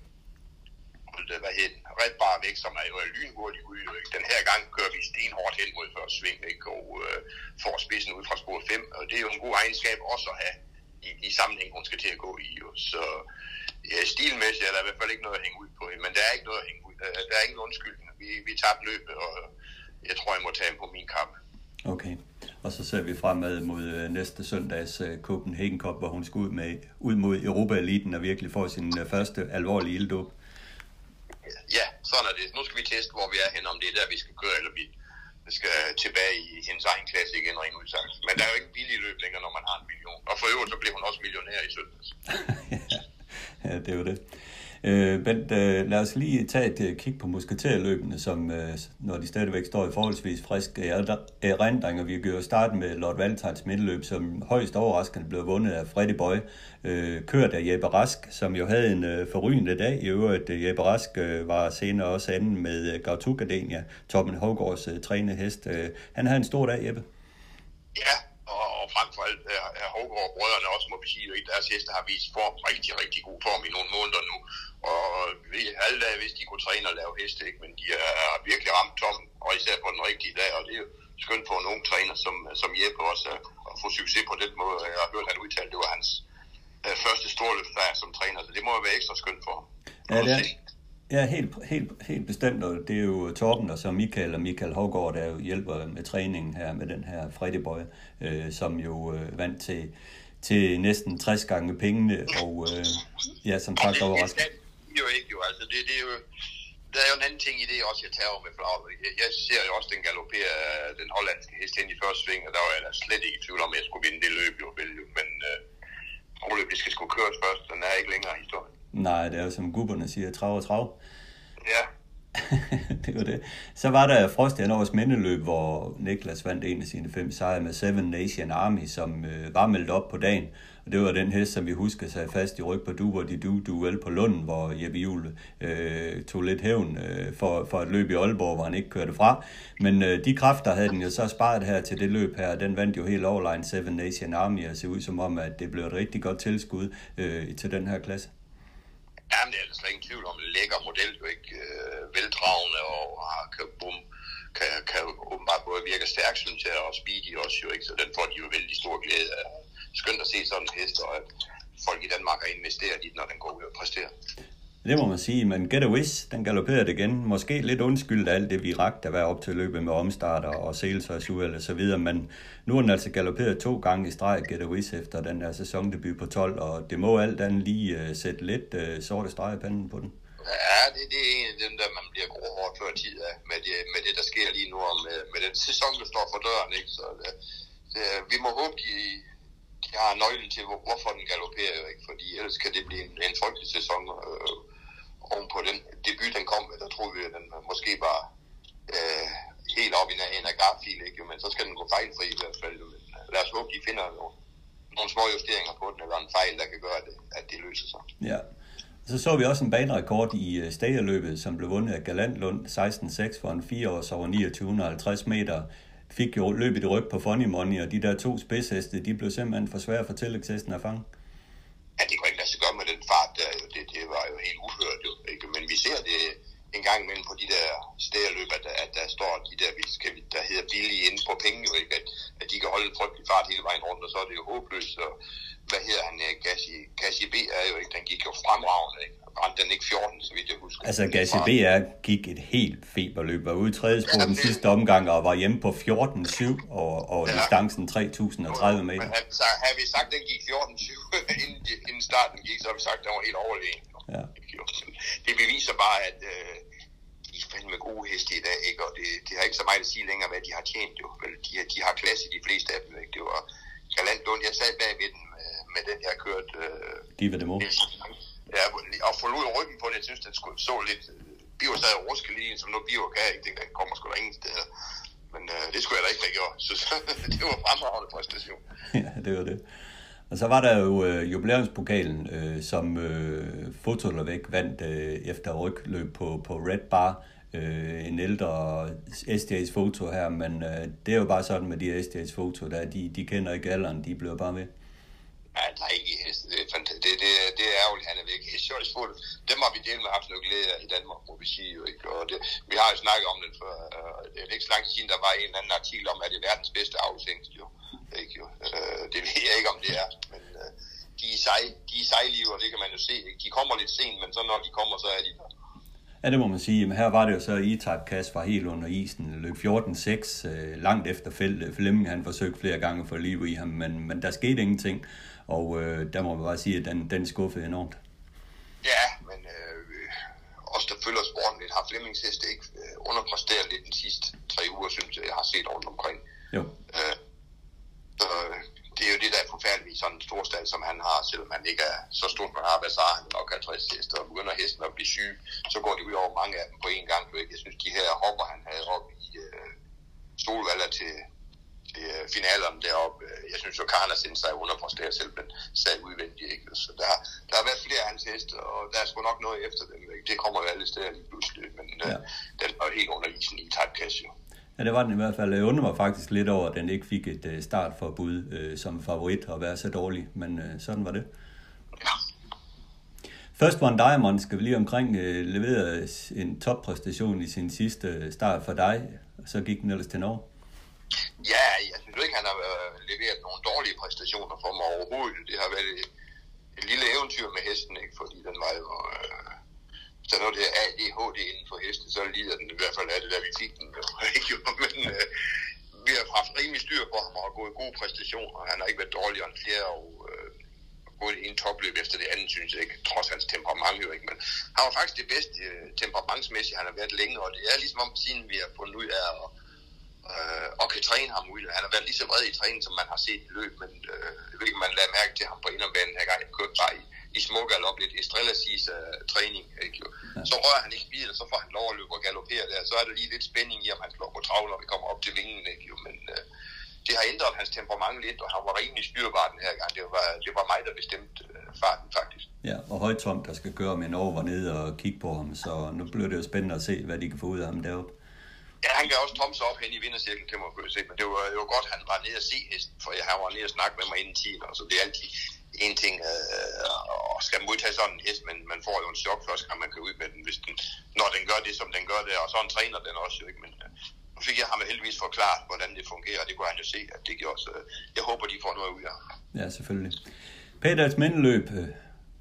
hvad hed den, redbar væk, som er jo lynhurtig ude. Den her gang kører vi stenhårdt hen mod før sving, ikke? Og øh, får spidsen ud fra spor fem, og det er jo en god egenskab også at have i de sammenhæng, hun skal til at gå i. Jo. Så ja, stilmæssigt er der i hvert fald ikke noget at hænge ud på, men der er ikke noget at hænge ud. Der er ingen undskyldning. Vi, vi tabte løbet, og jeg tror, jeg må tage ham på min kamp. Okay, og så ser vi fremad mod næste søndags Copenhagen Cup, hvor hun skal ud, med, ud mod Europa-eliten og virkelig får sin første alvorlige ilddåb. Ja, sådan er det. Nu skal vi teste, hvor vi er henne, om det er der, vi skal køre, eller vi skal tilbage i hendes egen klasse igen, rent udsagt. Men der er jo ikke billige løb længere, når man har en million. Og for øvrigt, så bliver hun også millionær i søndags. Ja, det er jo det. Øh, Bent, øh, lad os lige tage et kig på musketerløbene, som øh, når de stadigvæk står i forholdsvis friske erindringer. Vi kan jo starte med Lord Valteins middeløb, som højst overraskende blev vundet af Fredeborg, øh, kørt af Jeppe Rask, som jo havde en øh, forrygende dag. I øvrigt, øh, Jeppe Rask øh, var senere også anden med øh, Gautukadenia, Torben Hovgaards øh, trænehest. Øh, han havde en stor dag, Jeppe. Ja, og, og frem for alt er Hovgaard og brødrene også, må vi sige, at deres heste har vist form, rigtig, rigtig god form i nogle måneder nu. Og alle dage, hvis de kunne træne og lave heste, ikke? Men de er virkelig ramt toppen, og især på den rigtige dag, og det er jo skønt for en ung træner, som, som Jeppe også, at få succes på den måde. Jeg har hørt, han udtalte, det var hans øh, første storløbsdag som træner, så det må jo være ekstra skønt for ham. Ja, det er, ja helt, helt, helt bestemt, og det er jo Torben og så Michael og Michael Hovgaard, der jo hjælper med træningen her, med den her Fredeborg, øh, som jo øh, vandt til, til næsten tres gange pengene, og øh, ja, som sagt overraskende. Jo ikke jo, altså det, det er jo, der er jo en anden ting i det også, jeg tager med Flaude. Jeg ser jo også den galopere, den hollandske hest hen i første sving, og der var jeg da slet ikke i tvivl om, at jeg skulle vinde det løb, jo, vel, men øh, overløb, det skal sgu køres først, den er ikke længere historien. Nej, det er jo som gubberne siger, trav og trav. Ja. Det var det. Så var der Frostian Aars mindeløb, hvor Niklas vandt en af sine fem sejre med Seven Nation Army, som øh, var meldt op på dagen. Og det var den hest, som vi husker sig fast i ryg på du, og de du-duel på Lunden, hvor Jeppe Juhl øh, tog lidt hævn øh, for, for et løb i Aalborg, hvor han ikke kørte fra. Men øh, de kræfter havde den jo så sparet her til det løb her, og den vandt jo helt overlegen Seven Nation Army, og ser ud som om, at det blev et rigtig godt tilskud øh, til den her klasse. Jamen, det er slet ingen tvivl om. Lækker model, jo ikke? Øh, veldragende og ah, kan, bum, kan, kan åbenbart både virke stærk, synes jeg, og speedy også, jo ikke? Så den får de jo vældig stor glæde af. Skønt at se sådan en hest, og at folk i Danmark har investeret i den, når den går ud og præsterer. Det må man sige, men Get A Wish, den galopperede igen. Måske lidt undskyldt af alt det, vi rakte at være op til løbet med omstarter og sælser og suel og så videre, men nu er den altså galoperet to gange i streg, Get A Wish, efter den her sæsondebut på tolv, og det må alt andet lige uh, sætte lidt uh, sorte streger i panden på den. Ja, det, det er en af dem, der man bliver gråhårdt før tid af, med det, med det, der sker lige nu, og med, med den sæson, der står for døren, ikke? Så det, det, vi må håbe, de, de har nøglen til, hvor, hvorfor den galopperer, ikke? Fordi ellers kan det blive en, en frygtelig sæson, øh, oven på den debut, den kom med, der troede vi, at den måske var øh, helt op i nærheden af Garfield, ikke? Men så skal den gå fejlfri i hvert fald. Lad os håbe, de finder nogle, nogle små justeringer på den, eller en fejl, der kan gøre, at det, at det løser sig. Ja. Så så vi også en banerekord i stagerløbet, som blev vundet af Galantlund seksten seks for en fireårs over niogtyve komma halvtreds meter. Fik jo løbet i ryg på Funny Money, og de der to spidsheste, de blev simpelthen for svære for tillægshesten at fange. Ja, det kunne ikke lade sig gøre med den fart der. Det, det var jo helt uhørt, jo. Ikke? Men vi ser det en gang imellem på de der stagerløb, at der, at der står de der, der hedder billige inde på penge, jo, ikke? At, at de kan holde en frygtelig fart hele vejen rundt, og så er det jo håbløst. Og hvad hedder han, Gassi, Gassi B er jo ikke, den gik jo fremragende, ikke? Brændte den ikke fjorten, så vidt jeg husker. Altså Gassi B er, gik et helt feberløb, var ude i tredje spor den sidste omgang, og var hjemme på fjorten syv over, over ja. distancen tre tusind og tredive meter. Men havde, så, havde vi sagt, den gik fjorten syv, inden, inden starten gik, så havde vi sagt, den var helt overlegen. Ja. Det beviser bare, at øh, de er fandme gode heste i dag, ikke? Og det, det har ikke så meget at sige længere, hvad de har tjent, jo. De, de har klasse, de fleste af dem, ikke? Det var Galantlund, jeg sad bag ved den, med den, jeg har kørt. Øh, Diva Demo. Ja, og forlod ryggen på det, jeg synes, den skulle, så lidt. Biver sad i ruskelinjen, som nu Biver kan, ikke? Den kommer sgu da ingen steder. Men øh, det skulle jeg da ikke have gjort. Så det var fremragende præstation. Ja, det var det. Og så var der jo øh, jubilæumspokalen, øh, som øh, Fotolervæk vandt øh, efter rygløb på, på Red Bar. Øh, en ældre S D A's foto her, men øh, det er jo bare sådan med de her S D A's foto, der, de, de kender ikke alderen, de bliver bare ved. Ja, der er ikke heste. Det er fantastisk. Det, det, det er ærgerligt, han er væk. Hestjøjsfuld. Dem har vi delt med haft noget glæde i Danmark, må vi sige. Ikke? Og det, vi har jo snakket om det før. Det er ikke så langt siden, der var en anden artikel om, at det er verdens bedste avlshingst. Jo. Ikke, jo. Det ved jeg ikke, om det er. Men de er sej, de er sejliver, og det kan man jo se. Ikke? De kommer lidt sent, men så når de kommer, så er de der. Ja, det må man sige. Men her var det jo så, at E-Type-Kass var helt under isen. Løb fjorten seks, øh, langt efter feltet. Flemming, han forsøgte flere gange at få liv i ham, men, men der skete ingenting. Og øh, der må man bare sige, at den, den skuffede enormt. Ja, men øh, også der følger sporten lidt. Har Flemmings heste ikke øh, underpresteret lidt den sidste tre uger, synes jeg, jeg har set rundt omkring. Jo. Øh, øh, det er jo det, der er forfærdeligt i sådan en stor stald, som han har. Selvom han ikke er så stor, man har, hvad så har han nok halvtreds heste, og begynder hesten at blive syg, så går det ud over mange af dem på én gang. Jeg synes, de her hopper, han havde op i øh, Solvalla til finalerne deroppe. Jeg synes jo, Karl har sendt sig underforstået selv, men sad udvendigt, ikke? Så der, der har været flere af hans heste, og der er sgu nok noget efter dem, ikke? Det kommer jo alle steder lige pludselig, men ja. øh, den var helt under isen i typecast, jo. Ja, det var den i hvert fald. Jeg undrer mig faktisk lidt over, at den ikke fik et uh, startforbud uh, som favorit og være så dårlig, men uh, sådan var det. Ja. First One Diamond skal vi lige omkring uh, leverede en toppræstation i sin sidste start for dig, og så gik den ellers til Norge. Ja, jeg synes ikke, han har leveret nogle dårlige præstationer for mig overhovedet. Det har været et, et lille eventyr med hesten, ikke? Fordi den var jo... Øh, så når det er A D H D inden for hesten, så lider den i hvert fald af det, der vi fik den. Ikke? Men øh, vi har haft rimelig styr på ham og har gået gode præstationer. Han har ikke været dårligere end flere og øh, gået i en topløb efter det andet, synes jeg ikke. Trods hans temperament jo ikke. Men han var faktisk det bedste øh, temperamentsmæssigt, han har været længe. Og det er ligesom om siden, vi har fundet ud af... Og, og kan træne ham ud. Han har været lige så vred i træning, som man har set i løb, men øh, jeg ved ikke, man lader mærke til ham på inderbanen her gang. Jeg kørte bare i, i små galop lidt Estrella-Sis uh, træning. Ikke? Så rører han ikke bil, og så får han lov at løbe og galopere der. Så er der lige lidt spænding i, om han slår på travl, når vi kommer op til vingen. Ikke? Men øh, det har ændret hans temperament lidt, og han var rimelig styrbar den her gang. Det var, det var mig, der bestemte øh, farten, faktisk. Ja, og Højtom, der skal gøre med en over nede og kigge på ham, så nu bliver det jo spændende at se, hvad de kan få ud af ham deroppe. Ja, han gav også tomse op hen i vindercirklen, kan man jo se, men det var jo godt, han var nede at se hesten, for han var nede at snakke med mig inden tiden, så det er altid en ting, øh, skal man modtage sådan en hest, men man får jo en chok først, kan man køre ud med den, hvis den, når den gør det, som den gør det, og sådan træner den også jo ikke, men øh, nu fik jeg ham heldigvis forklaret, hvordan det fungerer, og det kunne han jo se, at det gjorde, så jeg håber, de får noget ud af. Ja, selvfølgelig. Pedals mindeløb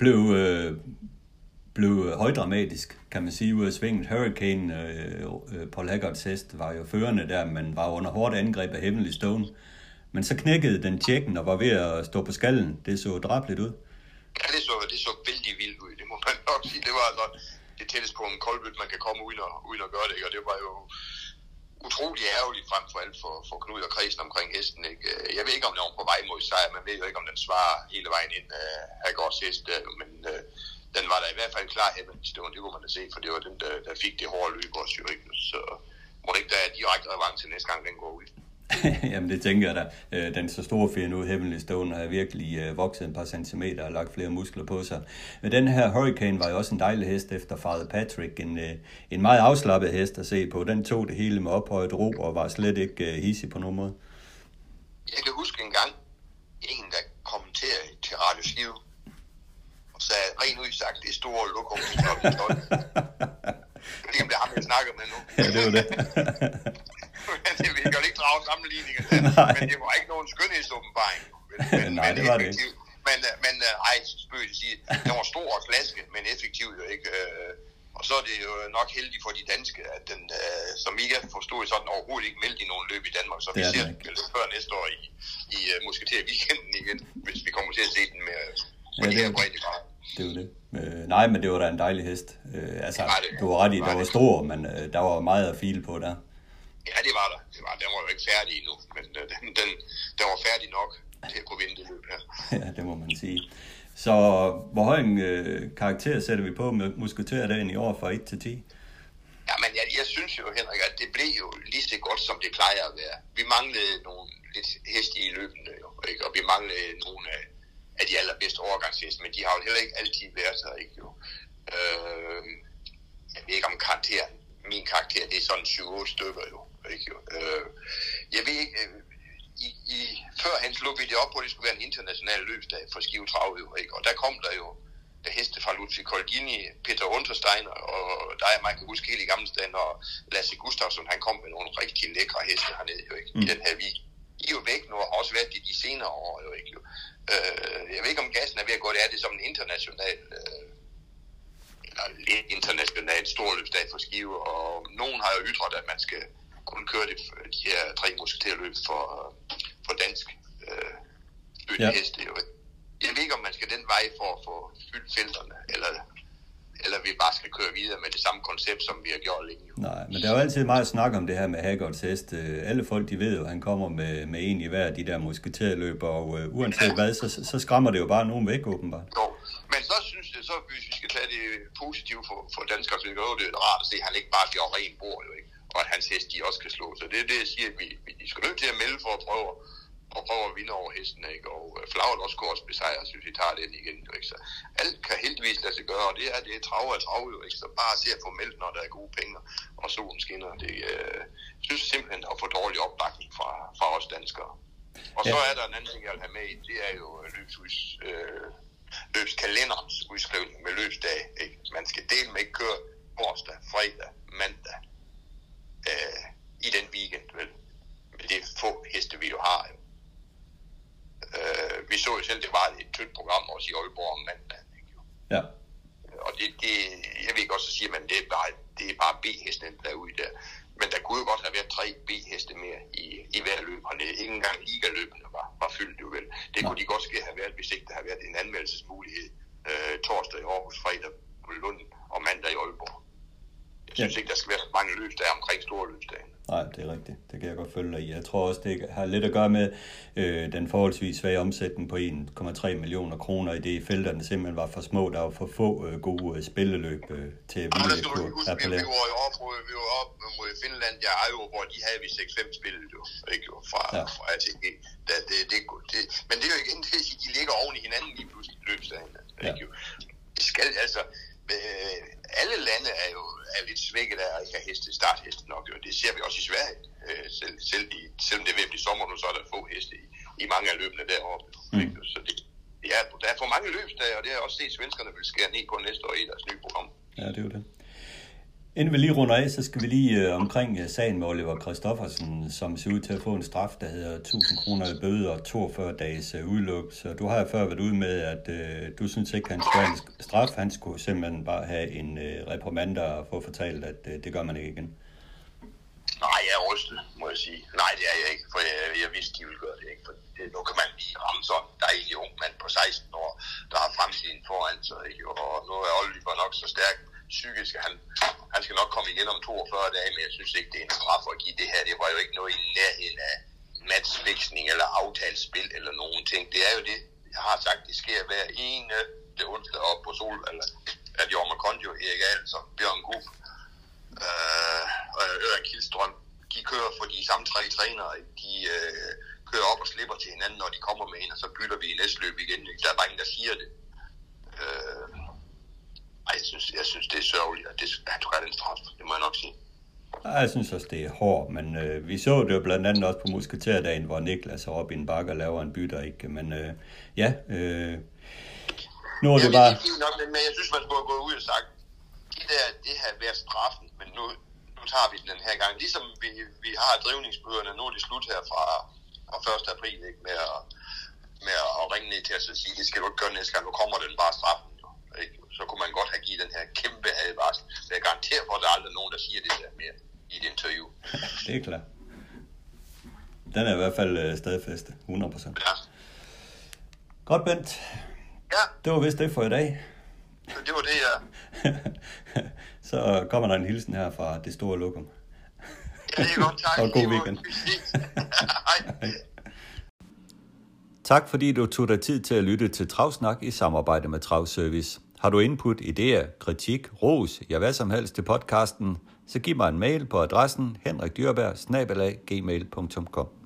blev øh, blev højdramatisk, kan man sige, ud af svinget. Hurricane øh, øh, Paul Haggards hest var jo førende der, men var under hårdt angreb af Heavenly Stone. Men så knækkede den tjekken og var ved at stå på skallen. Det så drabeligt ud. Ja, det så, det så vældig vildt ud. Det må man nok sige. Det var altså det tætteste på en koldbødt, man kan komme uden at, uden at gøre det. Ikke? Og det var jo utrolig ærgerligt frem for alt for, for Knud og kredsen omkring hesten. Ikke? Jeg ved ikke, om den var på vej mod sejr. Man ved jo ikke, om den svarer hele vejen ind af Haggards hest. Men øh, den var der i hvert fald klar hjemme. Det kunne man da se, for det var den, der, der fik det hårde løb også. Jo, ikke? Så må det ikke der er direkte revanche næste gang, den går ud. Jamen det tænker jeg da. Den så store fjende ud, Heavenly Stone, har virkelig vokset en par centimeter og lagt flere muskler på sig. Men den her Hurricane var jo også en dejlig hest efter Father Patrick. En, en meget afslappet hest at se på. Den tog det hele med ophøjet ro og var slet ikke hissig på nogen måde. Jeg kan huske en gang, en der kommenterede til Radio Skive og sagde, rent udsagt, det er store lokum. Jeg ved ikke, om det er ham, jeg snakker med nu. Ja, det var det. Vi kan jo ikke drage sammenligninger, men det var ikke nogen skønhedsåbenbaring. Men, nej, men det var effektiv. Det ikke. Men, men ej, spøg at sige, den var stor og flaske, men effektiv jo ikke. Og så er det jo nok heldigt for de danske, at den, som I kan forstå, så den overhovedet ikke meldt i nogen løb i Danmark. Så vi ser den før næste år i, i Musketerweekenden igen, hvis vi kommer til at se den med, med ja, det her bredt i far. Det var det. Øh, nej, men det var da en dejlig hest. Øh, altså, det var det. Du var ret i, der var stor, men øh, der var meget at file på der. Ja, det var der. Det var, den var jo ikke færdig endnu, men øh, den, den, den var færdig nok til at kunne vinde det løb her. Ja, det må man sige. Så hvor høj en øh, karakter sætter vi på med musketerdagen i år fra et til ti? Jamen, jeg, jeg synes jo, Henrik, at det blev jo lige så godt, som det plejer at være. Vi manglede nogle lidt heste i løbene, jo, ikke? Og vi manglede nogle af af de allerbedste overgangsheste, men de har jo heller ikke altid været så, ikke jo. Øh, jeg ved ikke om karakteren, min karakter, det er sådan syv otte stykker jo, ikke jo. Øh, jeg ved ikke, øh, i, i, førhen slog vi det op på, at det skulle være en international løbsdag for Skive Trav, jo, ikke? Og der kom der jo der heste fra Ludvig Koldini, Peter Untersteiner, og der er, man kan huske helt i gamle dage, når Lasse Gustafsson, han kom med nogle rigtig lækre heste hernede, jo, ikke, mm. i den her week. De er jo væk nu, og har også været det de senere år, jo, ikke jo. Øh, jeg ved ikke, om gassen er ved at gå, det er det som en international, øh, eller lidt international storløbsdag for Skive, og nogen har jo ytret, at man skal kun køre det, de her tre musketerløb for, for dansk øh, ønheste, ja. Jo. Jeg ved ikke, om man skal den vej for at få fyldt felterne, eller... eller vi bare skal køre videre med det samme koncept, som vi har gjort længe. Nej, men der er jo altid meget at snakke om det her med Haggards hest. Alle folk, de ved jo, at han kommer med, med en i hver af de der musketerløb, og uh, uanset ja. hvad, så, så skræmmer det jo bare nogen væk, åbenbart. Jo, men så synes jeg, så hvis vi skal tage det positivt for, for danskere, så er det jo rart at se, at han ikke bare bliver ren bord, jo, ikke? Og at hans hest, de også kan slå. Så det er det, jeg siger, at vi, vi skal nødt til at melde for at prøve og prøver at vinde over hesten, ikke? Og Flowerdust skulle også besejre, synes jeg, tager den igen, ikke? Så alt kan heldigvis lade sig gøre, og det er det trav og trav, jo, ikke? Så bare se at få meldt, når der er gode penge, og solen skinner. Det øh, synes jeg simpelthen at få dårlig opbakning fra, fra os danskere. Og ja. Så er der en anden ting, jeg vil have med i, det er jo løbshus, øh, løbskalenderens udskrivning med løbsdag, ikke? Man skal dele med ikke køre torsdag, fredag, mandag øh, i den weekend, vel? Med det få heste, vi jo har, jo. Vi så jo selv, det var et tyndt program også i Aalborg om mandag. Ikke? Ja. Og det, det, jeg vil ikke også sige, men det er bare, det er bare B-hesten derude der. Men der kunne jo godt have været tre B-heste mere i, i hver løb, og det ikke engang ligaløbene var, var fyldt jo vel. Det ja. Kunne de godt ske have været, hvis ikke der havde været en anmeldelsesmulighed øh, torsdag i Aarhus, fredag på Lund og mandag i Aalborg. Jeg synes ja. ikke, der skal være så mange løbsdage omkring store løbsdage. Nej, det er rigtigt. Det kan jeg godt følge dig i. Jeg tror også, det har lidt at gøre med øh, den forholdsvis svage omsætning på en komma tre millioner kroner i det. Felterne simpelthen var for små, der var for få øh, gode spilleløb øh, til at vinde. Vi var jo op, vi var op mod Finland, jeg er jo, hvor de havde vi seks fem spil, jo, ikke jo, fra, ja. fra A T G. Det, det, det, det, men det er jo igen, det, de ligger oven i hinanden lige pludselig løbsdagene. Ja. Det skal altså... Øh, alle lande er jo er lidt svækket af at ikke have heste, startheste nok. Jo. Det ser vi også i Sverige. Øh, selv, selv i, selvom det er ved at blive sommer nu, så er der få heste i, i mange af løbene deroppe. Mm. Så det, ja, der er for mange løbsdage, og det har jeg også set, svenskerne vil skære ned på næste år i deres nye program. Ja, det er jo det. Inden vi lige runder af, så skal vi lige øh, omkring øh, sagen med Oliver Christoffersen, som ser ud til at få en straf, der hedder tusind kroner i bøde og toogfyrre dages øh, udløb. Så du har før været ude med, at øh, du synes ikke, han skulle have en straf. Han skulle simpelthen bare have en øh, reprimander og få fortalt, at øh, det gør man ikke igen. Nej, jeg er rystet, må jeg sige. Nej, det er jeg ikke, for jeg, jeg vidste, de ville gøre det ikke. For det, nu kan man lige ramme sådan en dejlig ung mand på seksten år, der har fremtiden foran sig. Ikke? Og nu er Oliver nok så stærk psykisk, han, han skal nok komme igen om toogfyrre dage, men jeg synes ikke, det er en straf at give det her. Det var jo ikke noget i nærheden af matchfiksning eller aftalsspil eller nogen ting. Det er jo det, jeg har sagt, det sker hver ene det onsdag op på Solvalla, at Jorma Konjo, Erik Alsson, Bjørn Guff, Øh, og Øren Kildstrøm, de kører for de samme tre trænere, de øh, kører op og slipper til hinanden, når de kommer med en, og så bytter vi i næste løb igen. Der er bare ingen, der siger det. Øh, ej, jeg synes, jeg synes, det er sørgeligt, og det er du ret en straf, det må jeg nok sige. Jeg synes også, det er hårdt, men øh, vi så det jo blandt andet også på musketerdagen, hvor Niklas er oppe i en bakke og laver en bytter, ikke? Men øh, ja, øh, nu er det bare... Ja, det er fint nok, men jeg synes, man skulle have gået ud og sagt, det, der, det her været straffen, men nu, nu tager vi den her gang. Ligesom vi, vi har drivningsbøderne, nu er det slut her fra, fra første april, ikke? Med, at, med at ringe ned til os og sige, det skal du ikke gøre næste gang, nu kommer den bare straffen. Ikke? Så kunne man godt have givet den her kæmpe advarsel. Så jeg garanterer for, at der aldrig er nogen, der siger det der mere i et interview. Det er klart. Den er i hvert fald stadfæstet, hundrede procent. Ja. Godt, Bent. Ja. Det var vist det for i dag. Det var det, ja. Så kommer der en hilsen her fra det store lokum. Ja, det er godt, tak. Og god weekend. Tak fordi du tog dig tid til at lytte til Travsnak i samarbejde med Travservice. Har du input, idéer, kritik, ros, ja hvad som helst til podcasten, så giv mig en mail på adressen henrikdyrberg bindestreg gmail punktum com.